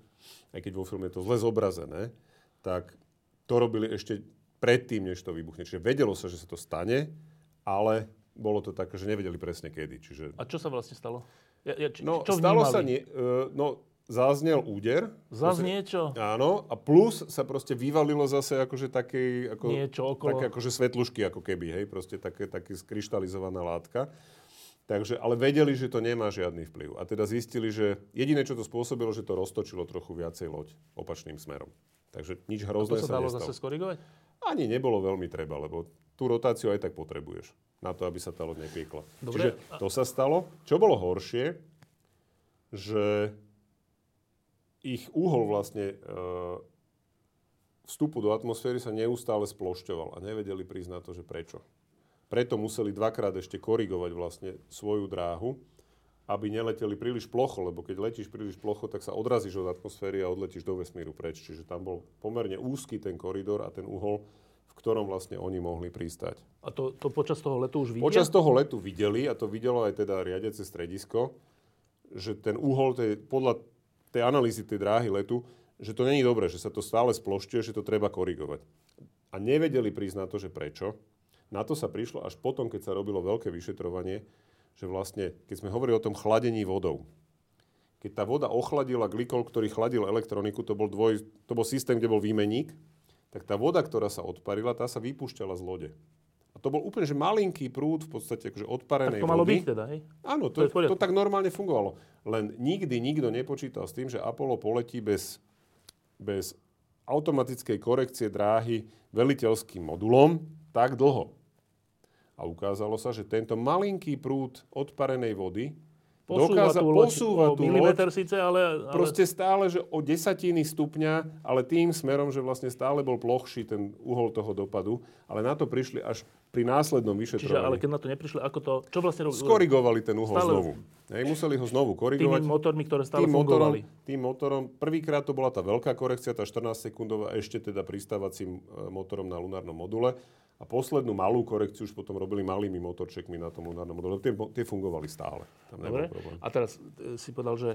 aj keď vo filme je to zle zobrazené, tak to robili ešte predtým, než to vybuchne. Čiže vedelo sa, že sa to stane, ale bolo to také, že nevedeli presne kedy. Čiže... A čo sa vlastne stalo? Ja, ja, či, no, čo stalo sa nie, uh, no, záznel úder. Zaz niečo. Áno, a plus sa proste vyvalilo zase akože také, ako, niečo okolo. Také akože svetlušky, ako keby, hej, proste také, také skryštalizovaná látka. Takže, ale vedeli, že to nemá žiadny vplyv. A teda zistili, že jediné, čo to spôsobilo, že to roztočilo trochu viacej loď opačným smerom. Takže nič hrozné sa nestalo. A to sa, sa dalo nestalo. Zase skorigovať? Ani nebolo veľmi treba, lebo tú rotáciu aj tak potrebuješ. Na to, aby sa tá loď nepiekla. Dobre. Čiže to sa stalo. Čo bolo horšie, že ich uhol vlastne vstupu do atmosféry sa neustále splošťoval a nevedeli prísť na to, že prečo. Preto museli dvakrát ešte korigovať vlastne svoju dráhu, aby neleteli príliš plocho, lebo keď letíš príliš plocho, tak sa odrazíš od atmosféry a odletíš do vesmíru preč. Čiže tam bol pomerne úzky ten koridor a ten uhol, v ktorom vlastne oni mohli pristať. A to, to počas toho letu už videli? Počas toho letu videli, a to videlo aj teda riadiace stredisko, že ten uhol, tej, podľa tej analýzy tej dráhy letu, že to není dobré, že sa to stále splošťuje, že to treba korigovať. A nevedeli prísť na to, že prečo. Na to sa prišlo až potom, keď sa robilo veľké vyšetrovanie, že vlastne, keď sme hovorili o tom chladení vodou, keď tá voda ochladila glykol, ktorý chladil elektroniku, to bol, dvoj, to bol systém, kde bol výmenník, tak tá voda, ktorá sa odparila, tá sa vypúšťala z lode. A to bol úplne že malinký prúd, v podstate akože odparenej vody. Tak to malo byť teda, hej? Áno, to, to, to tak normálne fungovalo. Len nikdy nikto nepočítal s tým, že Apollo poletí bez, bez automatickej korekcie dráhy veliteľským modulom tak dlho. A ukázalo sa, že tento malinký prúd odparenej vody posúva dokáza tú loď, posúvať tú loď síce, ale, ale... proste stále, že o desatiny stupňa, ale tým smerom, že vlastne stále bol plochší ten uhol toho dopadu. Ale na to prišli až pri následnom vyšetrovaní. Čiže, ale keď na to neprišli, ako to... Čo vlastne robili? Skorigovali ten uhol stále... znovu. Hej, museli ho znovu korigovať. Tými motormi, ktoré stále tým fungovali. Motorom, tým motorom. Prvýkrát to bola tá veľká korekcia, tá štrnásťsekundová, ešte teda pristávacím motorom na lunárnom module. A A poslednú malú korekciu už potom robili malými motorčekmi na tom lunárnom module. Tie, tie fungovali stále. Tam nebol problém. A teraz si povedal, že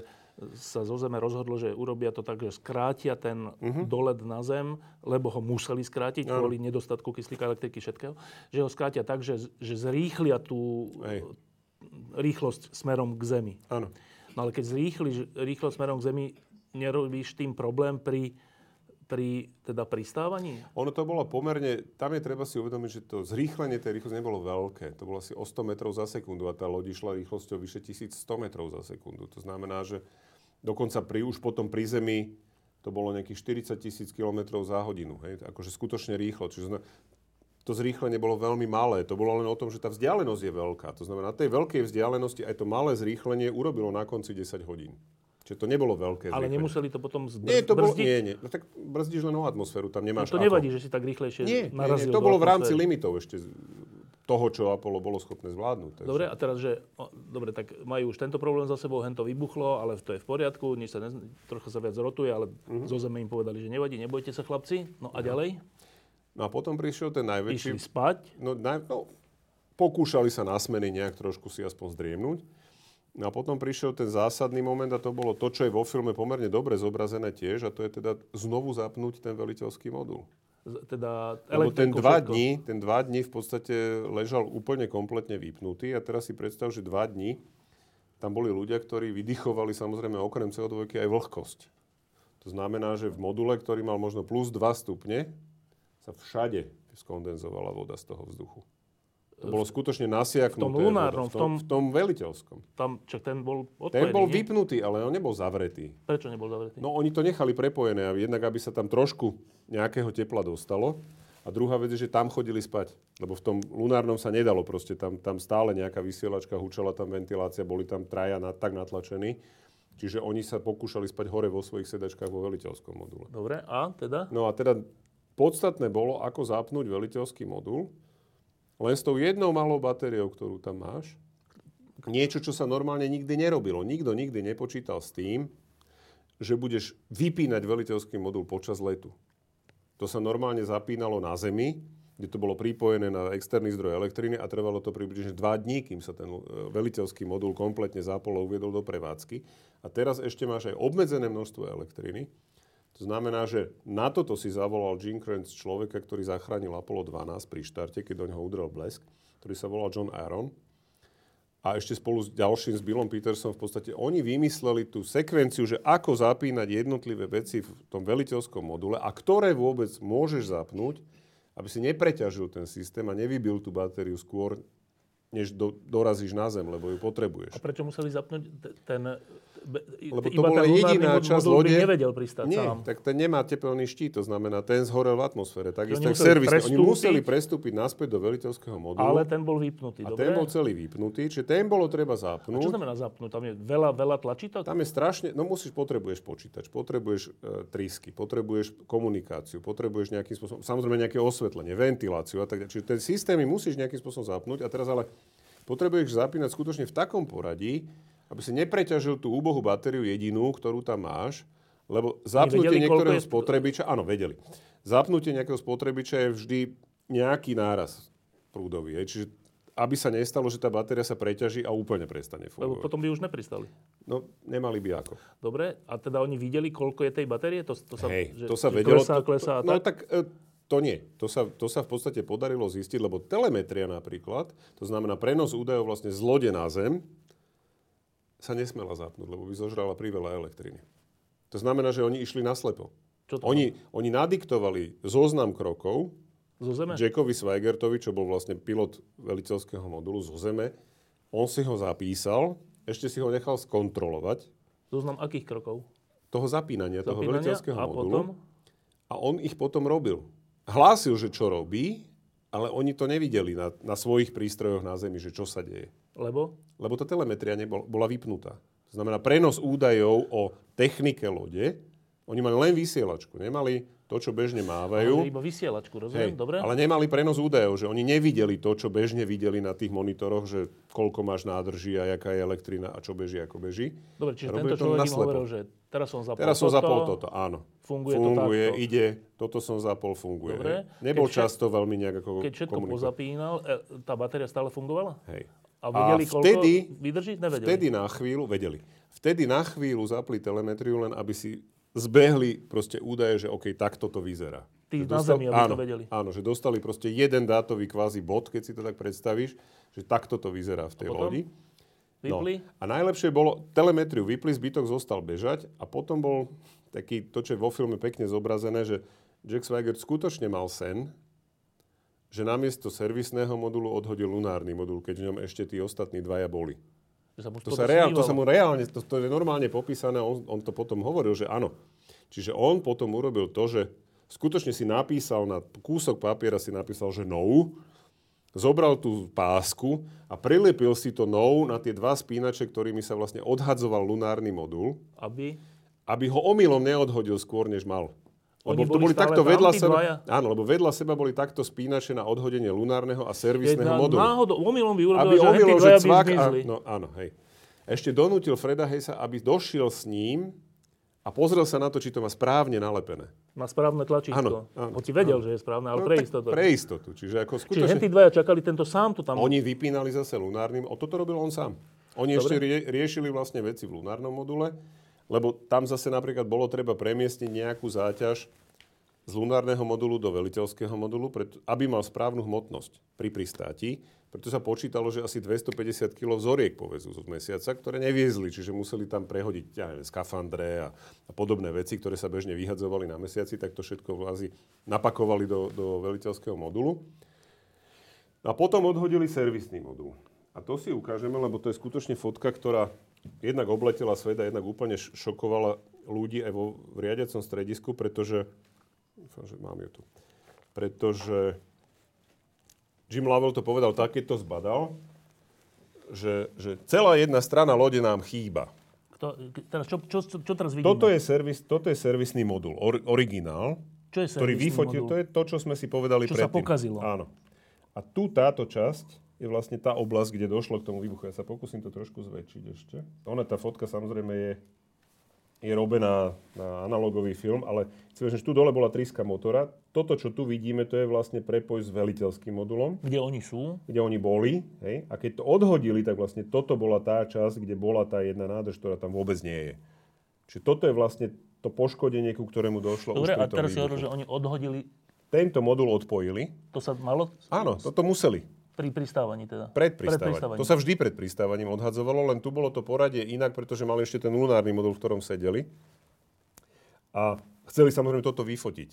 sa zo Zeme rozhodlo, že urobia to tak, že skrátia ten uh-huh. dolet na Zem, lebo ho museli skrátiť uh-huh. kvôli nedostatku kyslíka, elektriky, všetkého. Že ho skrátia tak, že, že zrýchlia tú Hej. rýchlosť smerom k Zemi. Áno. No ale keď zrýchliš rýchlosť smerom k Zemi, nerobíš tým problém pri... pri teda pristávaní? Ono to bolo pomerne, tam je treba si uvedomiť, že to zrýchlenie tej rýchlosti nebolo veľké. To bolo asi o sto metrov za sekundu a tá loď išla rýchlosťou vyše tisícsto metrov za sekundu. To znamená, že dokonca pri, už potom pri Zemi to bolo nejakých štyridsať tisíc kilometrov za hodinu. Hej? Akože skutočne rýchlo. Čiže to zrýchlenie bolo veľmi malé. To bolo len o tom, že tá vzdialenosť je veľká. To znamená, na tej veľkej vzdialenosti aj to malé zrýchlenie urobilo na konci desať hodín. Čiže to nebolo veľké. Ale zrýchlenie. Nemuseli to potom zbrzdiť? Nie, to bolo, nie, nie. No tak brzdíš len o atmosféru, tam nemáš no to nevadí, atom. Že si tak rýchlejšie nie, narazil. Nie, nie, to bolo v rámci limitov ešte toho, čo Apollo bolo schopné zvládnuť. Takže. Dobre, a teraz, že o, dobre, tak majú už tento problém za sebou, hen to vybuchlo, ale to je v poriadku, nič sa ne, trochu sa viac rotuje, ale mm-hmm. zo Zeme im povedali, že nevadí, nebojte sa chlapci, no a ďalej? No a potom prišiel ten najväčší... Išli spať? No, naj, no pokúšali sa na smeny nejak trošku si aspoň zdriemnúť. No a potom prišiel ten zásadný moment a to bolo to, čo je vo filme pomerne dobre zobrazené tiež a to je teda znovu zapnúť ten veliteľský modul. Teda Lebo ten dva, dní, ten dva dní v podstate ležal úplne kompletne vypnutý a teraz si predstav, že dva dní tam boli ľudia, ktorí vydychovali samozrejme okrem cé o dva aj vlhkosť. To znamená, že v module, ktorý mal možno plus dva stupne, sa všade skondenzovala voda z toho vzduchu. To bolo skutočne nasiaknuté. V tom lunárnom, v tom, v tom veliteľskom. Tam, čo ten bol odpojený, Ten bol nie? vypnutý, ale on nebol zavretý. Prečo nebol zavretý? No oni to nechali prepojené, jednak aby sa tam trošku nejakého tepla dostalo. A druhá vec je, že tam chodili spať. Lebo v tom lunárnom sa nedalo proste. Tam, tam stále nejaká vysielačka hučala, tam ventilácia, boli tam traja na, tak natlačení. Čiže oni sa pokúšali spať hore vo svojich sedačkách vo veliteľskom module. Dobre, a teda? No a teda podstatné bolo, ako zapnúť veliteľský modul. Len s tou jednou malou batériou, ktorú tam máš, niečo, čo sa normálne nikdy nerobilo. Nikto nikdy nepočítal s tým, že budeš vypínať veliteľský modul počas letu. To sa normálne zapínalo na Zemi, kde to bolo pripojené na externý zdroj elektriny a trvalo to približne dva dní, kým sa ten veliteľský modul kompletne zapol a uviedol do prevádzky. A teraz ešte máš aj obmedzené množstvo elektriny. To znamená, že na toto si zavolal Gene Kranz človeka, ktorý zachránil Apollo dvanásť pri štarte, keď do neho udrel blesk, ktorý sa volal John Aron. A ešte spolu s ďalším, s Billom Petersom, v podstate oni vymysleli tú sekvenciu, že ako zapínať jednotlivé veci v tom veliteľskom module a ktoré vôbec môžeš zapnúť, aby si nepreťažil ten systém a nevybil tú batériu skôr, než do, dorazíš na Zem, lebo ju potrebuješ. A prečo museli zapnúť ten... Lebo to bola jediná časť lode. Nevedel pristať Nie, sám. Tak ten nemá tepelný štít, to znamená, ten zhorel v atmosfére. Takisto tak servisne. Oni museli prestúpiť naspäť do veliteľského modulu. Ale ten bol vypnutý, dobre? A ten bol celý vypnutý, čiže ten bolo treba zapnúť. A čo znamená zapnúť? Tam je veľa, veľa tlačítok? Tam je strašne, no musíš, potrebuješ počítač, potrebuješ e, trysky, potrebuješ komunikáciu, potrebuješ nejakým spôsobom, samozrejme nejaké osvetlenie, ventiláciu a tak ďalej. Čiže ten systém musíš nejakým spôsobom zapnúť a teraz ale potrebuješ zapínať skutočne v takom poradí, aby si nepreťažil tú úbohú batériu jedinú, ktorú tam máš, lebo zapnutie niektorého je... spotrebiča, áno, vedeli, zapnutie nejakého spotrebiča je vždy nejaký náraz prúdový, je, čiže aby sa nestalo, že tá batéria sa preťaží a úplne prestane fungovať. Lebo potom by už nepristali. No, nemali by ako. Dobre, a teda oni videli, koľko je tej batérie? To, to sa, Hej, že, to sa vedelo. Klesá, klesá to, to, tak? No tak... E, To nie. To sa, to sa v podstate podarilo zistiť, lebo telemetria napríklad, to znamená prenos údajov vlastne z lode na Zem, sa nesmela zapnúť, lebo by zožrala priveľa elektriny. To znamená, že oni išli naslepo. Oni, oni nadiktovali zoznam krokov zo Zeme. Jackovi Swigertovi, čo bol vlastne pilot veliteľského modulu zo Zeme. On si ho zapísal, ešte si ho nechal skontrolovať. Zoznam akých krokov? Toho zapínania, zapínania toho veliteľského a modulu. Potom? A on ich potom robil. Hlásil, že čo robí, ale oni to nevideli na, na svojich prístrojoch na Zemi, že čo sa deje. Lebo? Lebo tá telemetria nebol, bola vypnutá. To znamená, prenos údajov o technike lode, oni mali len vysielačku, nemali to to, čo bežne mávajú. Iba vysielačku, rozumiem, dobre? Ale nemali prenos údajov, že oni nevideli to, čo bežne videli na tých monitoroch, že koľko máš nádrží a jaká je elektrina a čo beží, ako beží. Dobre, čiže tento človek im hovoril, že teraz som zapol toto. Teraz som zapol toto, áno. Funguje, funguje to takto. ide, toto som zapol, funguje. Dobre. Nebol keď často všet... veľmi nejak ako komunikovať. Keď všetko komunikov. pozapínal, tá batéria stále fungovala? Hej. A vedeli, a vtedy, koľko vydrží? Nevedeli. Vtedy na chvíľu, vedeli. Vtedy na chvíľu zapli telemetriu, len aby si zbehli proste údaje, že OK, takto to vyzerá. Tí na Zemi, aby áno, to vedeli. Áno, že dostali proste jeden dátový kvázi bod, keď si to tak predstavíš, že takto to vyzerá v tej lodi. No. A najlepšie bolo, telemetriu vypli, zbytok zostal bežať a potom bol taký, to čo je vo filme pekne zobrazené, že Jack Swigert skutočne mal sen, že namiesto servisného modulu odhodil lunárny modul, keď v ňom ešte tí ostatní dvaja boli. Sa to, sa reál, to sa mu reálne, to, to je normálne popísané, on, on to potom hovoril, že áno. Čiže on potom urobil to, že skutočne si napísal, na kúsok papiera si napísal, že no, zobral tú pásku a prilepil si to no na tie dva spínače, ktorými sa vlastne odhadzoval lunárny modul, aby, aby ho omylom neodhodil skôr, než mal. Lebo boli, boli takto vedľa seba. Dvaja. Áno, lebo vedľa seba boli takto spínače na odhodenie lunárneho a servisného Jedna, modulu. Náhodou, omylom by urobil, že omylom, tí dvaja že cvak, by zmizli. A, no, áno, hej. Ešte donútil Freda Hayesa, aby došiel s ním a pozrel sa na to, či to má správne nalepené. Má správne tlačítko. On ti vedel, áno, že je správne, ale no, pre istotu. Pre istotu. Čiže ako skutočne... Čiže tí dvaja čakali tento sám tu tam. Oni vypínali zase lunárnym. O toto robil on sám. Oni Dobre. ešte rie- riešili vlastne veci v lunárnom module. Lebo tam zase napríklad bolo treba premiestniť nejakú záťaž z lunárneho modulu do veliteľského modulu, aby mal správnu hmotnosť pri pristáti. Preto sa počítalo, že asi dvestopäťdesiat kilogramov vzoriek povezú z mesiaca, ktoré neviezli, čiže museli tam prehodiť ja neviem, skafandre a, a podobné veci, ktoré sa bežne vyhadzovali na mesiaci, tak to všetko vlázi napakovali do, do veliteľského modulu. A potom odhodili servisný modul. A to si ukážeme, lebo to je skutočne fotka, ktorá jednak obletela svet a jednak úplne šokovala ľudí aj vo riadiacom stredisku, pretože... Dúfam, že mám ju tu. Pretože Jim Lovell to povedal tak, keď to zbadal, že, že celá jedna strana lode nám chýba. Kto, teraz čo, čo, čo teraz vidíme? Toto je, servis, toto je servisný modul, or, originál, čo je servisný ktorý vyfotil. Modul? To je to, čo sme si povedali čo predtým. Čo sa pokazilo. Áno. A tu táto časť je vlastne tá oblasť, kde došlo k tomu výbuchu. Ja sa pokúsim to trošku zväčšiť ešte. Ona, tá fotka samozrejme je, je robená na analogový film, ale chcem, že tu dole bola tryska motora. Toto, čo tu vidíme, to je vlastne prepoj s veliteľským modulom. Kde oni sú. Kde oni boli. Hej? A keď to odhodili, tak vlastne toto bola tá časť, kde bola tá jedna nádrž, ktorá tam vôbec nie je. Čiže toto je vlastne to poškodenie, ku ktorému došlo. Dobre, už a teraz si hovoril, že oni odhodili... Tento modul odpojili. To sa malo... Áno, toto museli. Pri pristávaní teda. Pred pristávaním. To sa vždy pred pristávaním odhadzovalo, len tu bolo to poradie inak, pretože mali ešte ten lunárny modul, v ktorom sedeli. A chceli samozrejme toto vyfotiť.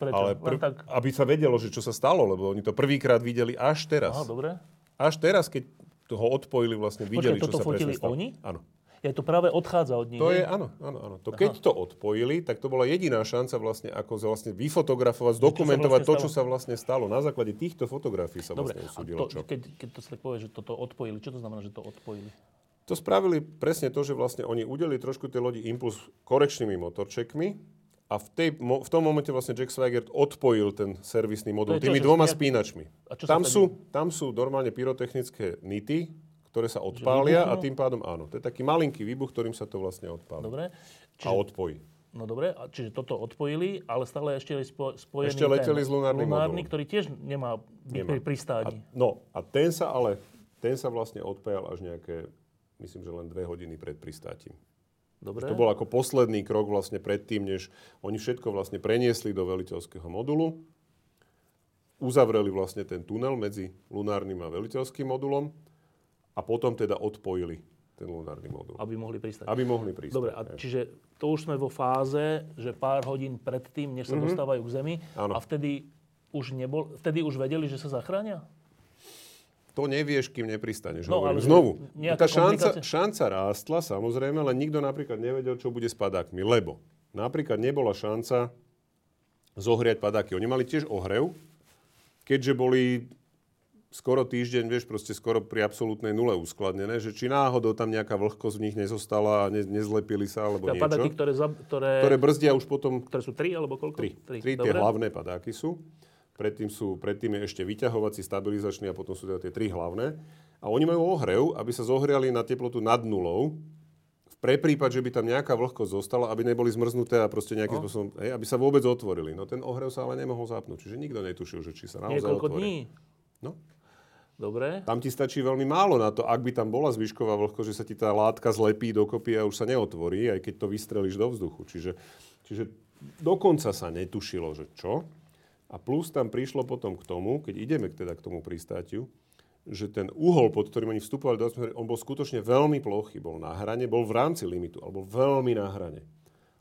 Prečo? Ale pr- tak... aby sa vedelo, že čo sa stalo, lebo oni to prvýkrát videli až teraz. Aha, dobre. Až teraz, keď ho odpojili, vlastne videli, Počkej, čo sa presne stalo. Oni? Áno. Ja to práve odchádza od nich. To je, áno, áno, áno. To, keď to odpojili, tak to bola jediná šanca vlastne, ako vlastne vyfotografovať, zdokumentovať to, čo sa vlastne stalo. Na základe týchto fotografií sa Dobre, vlastne usúdilo. Dobre, keď, keď to sa tak povie, že toto odpojili, čo to znamená, že to odpojili? To spravili presne to, že vlastne oni udelili trošku tej lodi impuls korekčnými motorčekmi a v, tej, mo, v tom momente vlastne Jack Swigert odpojil ten servisný modul tými dvoma ja... spínačmi. Tam sú, tam sú normálne pyrotechnické nity, ktoré sa odpália a tým pádom áno. To je taký malinký výbuch, ktorým sa to vlastne odpáli. Dobre. Čiže, a odpojí. No dobre, čiže toto odpojili, ale stále ešte spo, spojený ešte leteli ten, s lunárnym lunárny, modulom, ktorý tiež nemá byť pri pristáni. A, no a ten sa ale, ten sa vlastne odpájal až nejaké, myslím, že len dve hodiny pred pristátím. Dobre. To bol ako posledný krok vlastne predtým, než oni všetko vlastne preniesli do veliteľského modulu, uzavreli vlastne ten tunel medzi lunárnym a veliteľským modulom, a potom teda odpojili ten lunárny modul. Aby mohli pristať. Aby mohli pristať. Dobre, a čiže to už sme vo fáze, že pár hodín predtým, než sa mm-hmm. dostávajú k Zemi. Áno. A vtedy už, nebol, vtedy už vedeli, že sa zachránia? To nevieš, kým nepristaneš. No, ale znovu, tá šanca, šanca rástla, samozrejme, ale nikto napríklad nevedel, čo bude s padákmi. Lebo napríklad nebola šanca zohriať padáky. Oni mali tiež ohrev, keďže boli... skoro týždeň, vieš, proste skoro pri absolútnej nule uskladnené, že či náhodou tam nejaká vlhkosť v nich nezostala a ne, nezlepili sa, alebo niečo. Padáky, ktoré, za, ktoré, ktoré brzdia už potom... Ktoré sú tri, alebo koľko? Tri. Tri, tri tie hlavné padáky sú. Predtým, sú, predtým je ešte vyťahovací, stabilizačný a potom sú teda tie tri hlavné. A oni majú ohrev, aby sa zohriali na teplotu nad nulou. Pre prípad, že by tam nejaká vlhkosť zostala, aby neboli zmrznuté a proste nejakým no. spôsobom, hej, aby sa vôbec otvorili. No ten ohrev sa ale nemohol zapnúť, čiže nikto netušil, že či sa naozaj Niekoľko otvorí. Niekoľko dní. No. Dobre. Tam ti stačí veľmi málo na to, ak by tam bola zvyšková vlhkosť, že sa ti tá látka zlepí dokopy a už sa neotvorí, aj keď to vystrelíš do vzduchu. Čiže, čiže dokonca sa netušilo, že čo. A plus tam prišlo potom k tomu, keď ideme teda k tomu pristátiu, že ten uhol, pod ktorým oni vstupovali do atmosféry, on bol skutočne veľmi plochý, bol na hrane, bol v rámci limitu, alebo veľmi na hrane.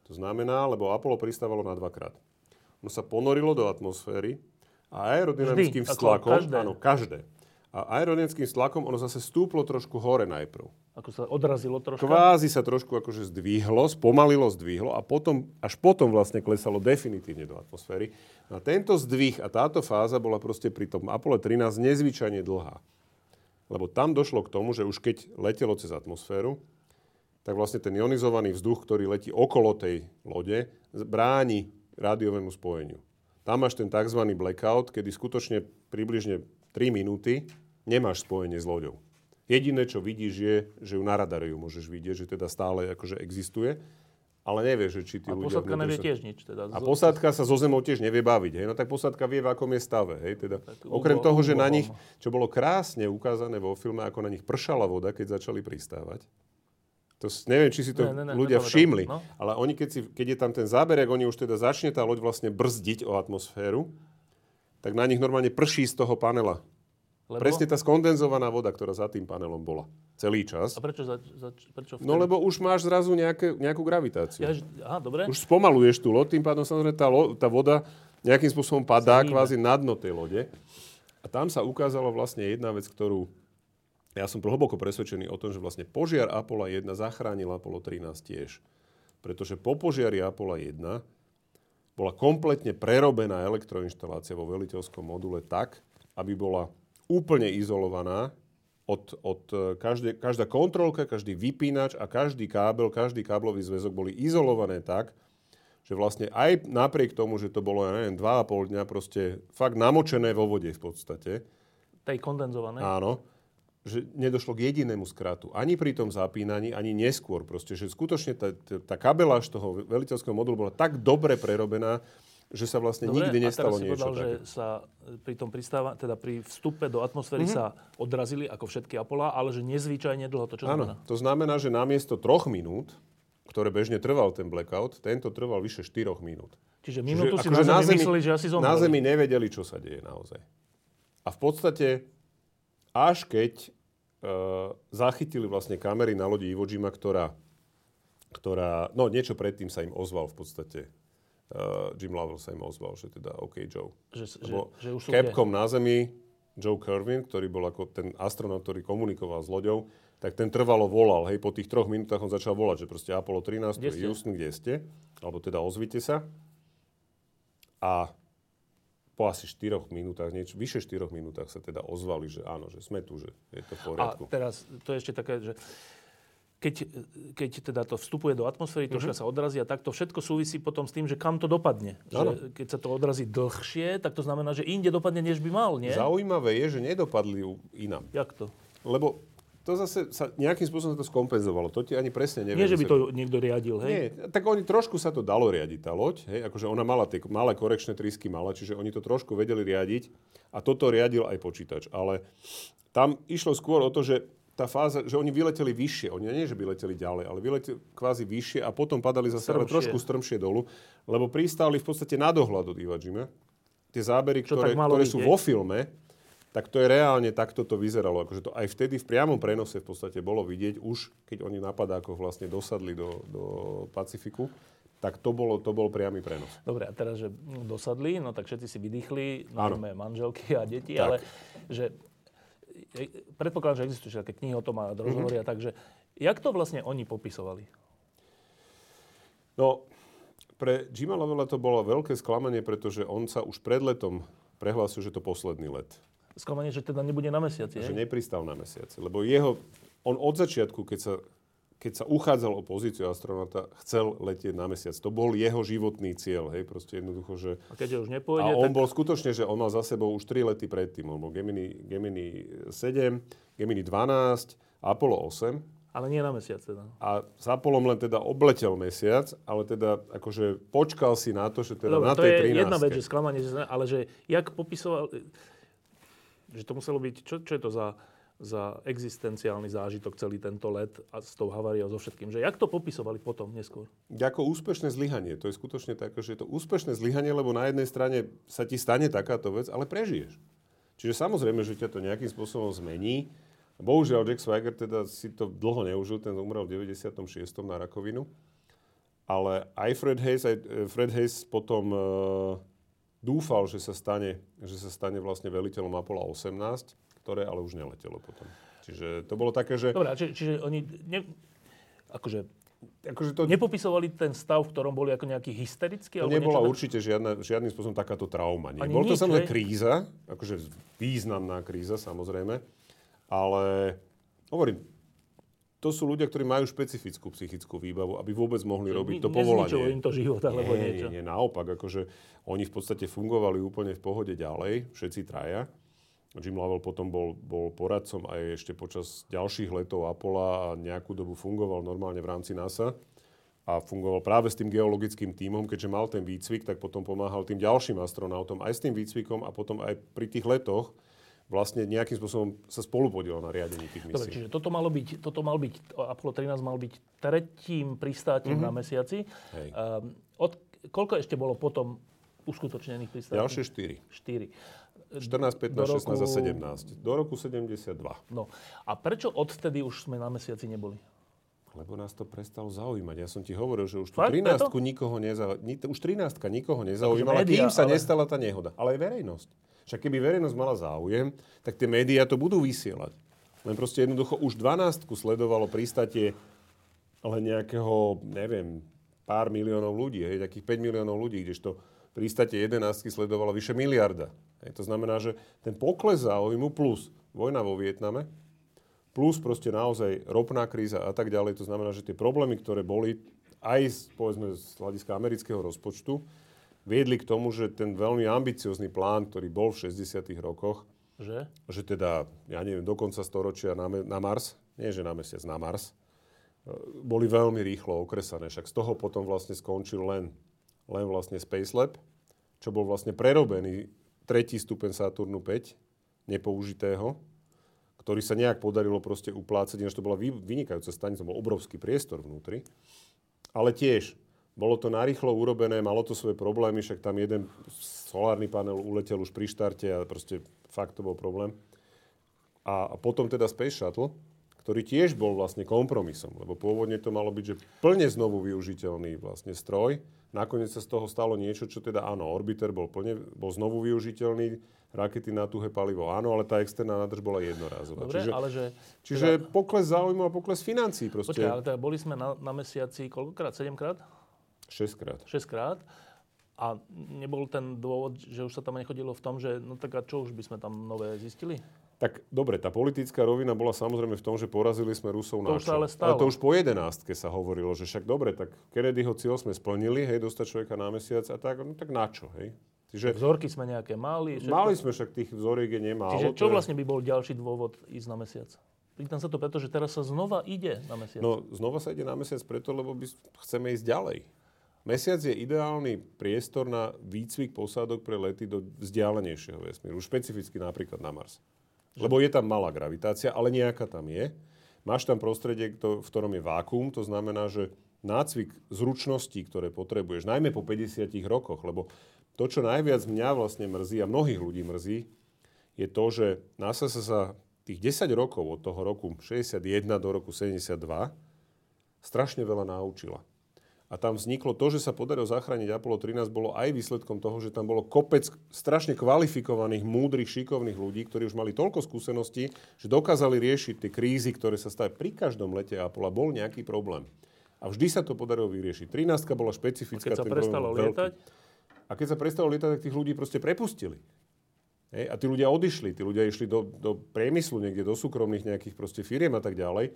To znamená, lebo Apollo pristávalo na dvakrát. Ono sa ponorilo do atmosféry a aerodynamickým stlakom, každé. áno, každé. A aerodynamickým stlakom ono zase stúplo trošku hore najprv. Ako sa odrazilo trošku? Kvázi sa trošku akože zdvihlo, spomalilo, zdvihlo a potom, až potom vlastne klesalo definitívne do atmosféry. A tento zdvih a táto fáza bola proste pri tom Apollo trinásť nezvyčajne dlhá. Lebo tam došlo k tomu, že už keď letelo cez atmosféru, tak vlastne ten ionizovaný vzduch, ktorý letí okolo tej lode, bráni rádiovému spojeniu. Tam máš ten tzv. Blackout, kedy skutočne približne tri minúty nemáš spojenie s loďou. Jediné, čo vidíš, je, že ju na radare ju môžeš vidieť, že teda stále akože existuje, ale nevieš, či tí a ľudia... A posádka nevie sa... tiež nič. Teda. A posádka sa zo zemou tiež nevie baviť. Hej? No tak posádka vie, v akom je stave. Hej? Teda, okrem toho, že na nich, čo bolo krásne ukázané vo filme, ako na nich pršala voda, keď začali pristávať. To neviem, či si to ne, ne, ne, ľudia všimli, no? Ale oni, keď, si, keď je tam ten záber, ak oni už teda začne tá loď vlastne brzdiť o atmosféru, tak na nich normálne prší z toho panela. Lebo? Presne tá skondenzovaná voda, ktorá za tým panelom bola. Celý čas. A prečo, za, za, prečo vtedy? No lebo už máš zrazu nejaké, nejakú gravitáciu. Ja, aha, dobre. Už spomaluješ tú loď, tým pádom samozrejme tá, lo, tá voda nejakým spôsobom padá Zníma. kvázi na dno tej lode. A tam sa ukázala vlastne jedna vec, ktorú ja som hlboko presvedčený o tom, že vlastne požiar Apollo jeden zachránil Apollo trinásť tiež. Pretože po požiari Apollo jeden bola kompletne prerobená elektroinštalácia vo veliteľskom module tak, aby bola úplne izolovaná od, od každé, každá kontrolka, každý vypínač a každý kábel, každý káblový zväzok boli izolované tak, že vlastne aj napriek tomu, že to bolo, ja neviem, dva a pol dňa proste fakt namočené vo vode v podstate. Tej kondenzované. Áno. Že nedošlo k jedinému skratu. Ani pri tom zapínaní, ani neskôr. Proste, že skutočne tá, tá kabeláž toho veliteľského modulu bola tak dobre prerobená, že sa vlastne dobre, nikdy nestalo niečo také. Dobre, a teraz si povedal, také. Že sa pri tom pristáva, teda pri vstupe do atmosféry mm-hmm. sa odrazili ako všetky Apollo, ale že nezvyčajne dlho. To čo znamená? Áno, to znamená, že namiesto troch minút, ktoré bežne trval ten blackout, tento trval vyše štyroch minút. Čiže minútu Čiže, si na Zemi mysleli, že asi zomreli. Na Zemi nevedeli, čo sa deje naozaj. A v podstate... Až keď uh, zachytili vlastne kamery na lodi Iwo Jima, ktorá, ktorá... No, niečo predtým sa im ozval v podstate. Uh, Jim Lovell sa im ozval, že teda OK, Joe. Že, že, že už Capcom na Zemi, Joe Kervin, ktorý bol ako ten astronaut, ktorý komunikoval s loďou, tak ten trvalo volal. Hej, po tých troch minútach on začal volať, že proste Apollo trinásť, kde ste? Houston, kde ste? Alebo teda ozvite sa. A... po asi štyroch minútach, niečo, vyše štyroch minútach sa teda ozvali, že áno, že sme tu, že je to v poriadku. A teraz to je ešte také, že keď, keď teda to vstupuje do atmosféry, mm-hmm. troška sa odrazí a tak to všetko súvisí potom s tým, že kam to dopadne. Že keď sa to odrazí dlhšie, tak to znamená, že inde dopadne, než by mal, nie? Zaujímavé je, že nedopadli inam. Jak to? Lebo to zase sa nejakým spôsobom sa to skompenzovalo. To ti ani presne neviem. Nie, že by to niekto riadil, hej? Nie, tak oni trošku sa to dalo riadiť, tá loď. Hej? Akože ona mala tie malé korekčné trysky, mala, čiže oni to trošku vedeli riadiť a toto riadil aj počítač. Ale tam išlo skôr o to, že tá fáza, že oni vyleteli vyššie. Oni nie, že by leteli ďalej, ale vyleteli kvázi vyššie a potom padali zase trošku strmšie dolu, lebo pristáli v podstate na dohľad od Iwo Jima. Tie zábery, Čo ktoré, ktoré sú vo filme, tak to je reálne, takto to vyzeralo. Akože to aj vtedy v priamom prenose v podstate bolo vidieť už, keď oni na padákoch vlastne dosadli do, do Pacifiku, tak to, bolo, to bol priamy prenos. Dobre, a teraz, že dosadli, no tak všetci si vydýchli, máme manželky a deti, tak. Ale že predpokladám, že existujú také knihy o tom a rozhovoria, mm-hmm. takže jak to vlastne oni popisovali? No, pre Jima Lovella to bolo veľké sklamanie, pretože on sa už pred letom prehlásil, že to posledný let. sklamanie, že teda nebude na mesiaci. Že nepristal na mesiaci, lebo jeho, on od začiatku, keď sa, keď sa uchádzal o pozíciu astronauta, chcel letieť na mesiac. To bol jeho životný cieľ, hej, proste jednoducho, že... A keď už nepôjde, a on tak... bol skutočne, že on mal za sebou už tri lety predtým. On bol Gemini, Gemini sedem, Gemini dvanásť, Apollo osem... Ale nie na mesiac teda. A s Apollom len teda obletel mesiac, ale teda akože počkal si na to, že teda dobre, na tej trinástke. To je jedna vec, že sklamanie, ale že jak popisoval, že to muselo byť, čo, čo je to za, za existenciálny zážitok celý tento let a s tou haváriou so všetkým, že jak to popisovali potom neskôr? Ako úspešné zlyhanie, to je skutočne tak, že je to úspešné zlyhanie, lebo na jednej strane sa ti stane takáto vec, ale prežiješ. Čiže samozrejme, že ťa to nejakým spôsobom zmení. Bohužiaľ, Jack Swigert teda si to dlho neužil, ten umrel v deväťdesiatom šiestom na rakovinu. Ale aj Fred Hayes, aj Fred Hayes potom e, dúfal, že sa stane, že sa stane vlastne veliteľom Apollo osemnásť, ktoré ale už neletelo potom. Čiže to bolo také, že... Dobre, či, čiže oni ne, akože, akože to... nepopisovali ten stav, v ktorom boli ako nejaký hysterický? To alebo nebola niečo, určite žiadna, žiadnym spôsobom takáto trauma. Bolo to samozrejme kríza, akože významná kríza samozrejme. Ale hovorím, to sú ľudia, ktorí majú špecifickú psychickú výbavu, aby vôbec mohli robiť to povolanie. Nezničilo im to život alebo nie, niečo. Nie, nie, naopak. Akože oni v podstate fungovali úplne v pohode ďalej, všetci traja. Jim Lovell potom bol, bol poradcom aj ešte počas ďalších letov Apolla a nejakú dobu fungoval normálne v rámci NASA. A fungoval práve s tým geologickým tímom, keďže mal ten výcvik, tak potom pomáhal tým ďalším astronautom aj s tým výcvikom a potom aj pri tých letoch vlastne nejakým spôsobom sa spolupodielal na riadení tých misií. Dobre, čiže toto malo byť, toto mal byť, Apollo trinásť mal byť tretím pristátím mm-hmm. na mesiaci. Hej. Um, od, koľko ešte bolo potom uskutočnených pristátí? Ďalšie štyri. štyri. štrnásť, pätnásť, šestnásť a sedemnásť. Do roku sedemdesiatdva. No. A prečo odtedy už sme na mesiaci neboli? Lebo nás to prestalo zaujímať. Ja som ti hovoril, že už trinástku nikoho nezaujímala. Už trináctka nikoho nezaujímala, kým sa ale... nestala tá nehoda. Ale aj verejnosť. Však keby verejnosť mala záujem, tak tie médiá to budú vysielať. Len proste jednoducho už dvanástku sledovalo pristátie len nejakého, neviem, pár miliónov ľudí. Hej, takých päť miliónov ľudí, kdežto pristátie jedenástky sledovalo vyše miliarda. Hej, to znamená, že ten pokles záujmu plus vojna vo Vietname, plus proste naozaj ropná kríza a tak ďalej. To znamená, že tie problémy, ktoré boli aj povedzme z hľadiska amerického rozpočtu, viedli k tomu, že ten veľmi ambiciózny plán, ktorý bol v šesťdesiatych rokoch, že, že teda, ja neviem, do konca storočia na, na Mars, nie že na mesiac, na Mars, boli veľmi rýchlo okresané. Však z toho potom vlastne skončil len, len vlastne Space Lab, čo bol vlastne prerobený tretí stupeň Saturnu päť, nepoužitého, ktorý sa nejak podarilo proste uplácať, ináč to bola vynikajúca stanica, bol obrovský priestor vnútri. Ale tiež, bolo to narýchlo urobené, malo to svoje problémy, však tam jeden solárny panel uletel už pri štarte a proste fakt to bol problém. A potom teda Space Shuttle, ktorý tiež bol vlastne kompromisom, lebo pôvodne to malo byť, že plne znovu využiteľný vlastne stroj. Nakoniec sa z toho stalo niečo, čo teda áno, orbiter bol plne, bol znovu využiteľný, rakety na tuhé palivo, áno, ale tá externá nádrž bola jednorázová. Dobre, čiže, ale že... Čiže teda... pokles záujmu a pokles financií proste. Počkaj, ale teda boli sme na, na mesiaci koľkokrát? Sedemkrát? Šesťkrát. Šesťkrát. A nebol ten dôvod, že už sa tam nechodilo v tom, že no tak a čo už by sme tam nové zistili? Tak dobre, tá politická rovina bola samozrejme v tom, že porazili sme Rusov na čo. To už sa ale stalo. Ale to už po jedenástke sa hovorilo, že však dobre, tak Kennedyho cieľ sme splnili, hej, dostať človeka na mesiac a tak, no tak na čo, hej? Čiže vzorky sme nejaké mali. Všetko... Mali sme, však tých vzoriek je nemálo. Čiže čo vlastne by bol ďalší dôvod ísť na mesiac? Pýtam sa to preto, že teraz sa znova ide na mesiac. No, znova sa ide na mesiac preto, lebo by chceme ísť ďalej. Mesiac je ideálny priestor na výcvik posádok pre lety do vzdialenejšieho vesmíru. Špecificky napríklad na Mars. Lebo je tam malá gravitácia, ale nejaká tam je. Máš tam prostredie, v ktorom je vákuum, to znamená, že nácvik zručností, ktoré potrebuješ, najmä po päťdesiatich rokoch, lebo to, čo najviac mňa vlastne mrzí a mnohých ľudí mrzí, je to, že NASA sa za tých desať rokov od toho roku šesťdesiatjeden do roku sedemdesiatdva strašne veľa naučila. A tam vzniklo to, že sa podarilo zachrániť Apollo trinásť, bolo aj výsledkom toho, že tam bolo kopec strašne kvalifikovaných, múdrych, šikovných ľudí, ktorí už mali toľko skúseností, že dokázali riešiť tie krízy, ktoré sa stávajú pri každom lete Apollo. Bol nejaký problém. A vždy sa to podarilo vyriešiť. trinástka bola špecifická. A keď sa prestalo lietať? A keď sa prestalo lietať, tak tých ľudí proste prepustili. Hej, a tí ľudia odišli, tí ľudia išli do, do priemyslu niekde, do súkromných nejakých proste firiem a tak ďalej.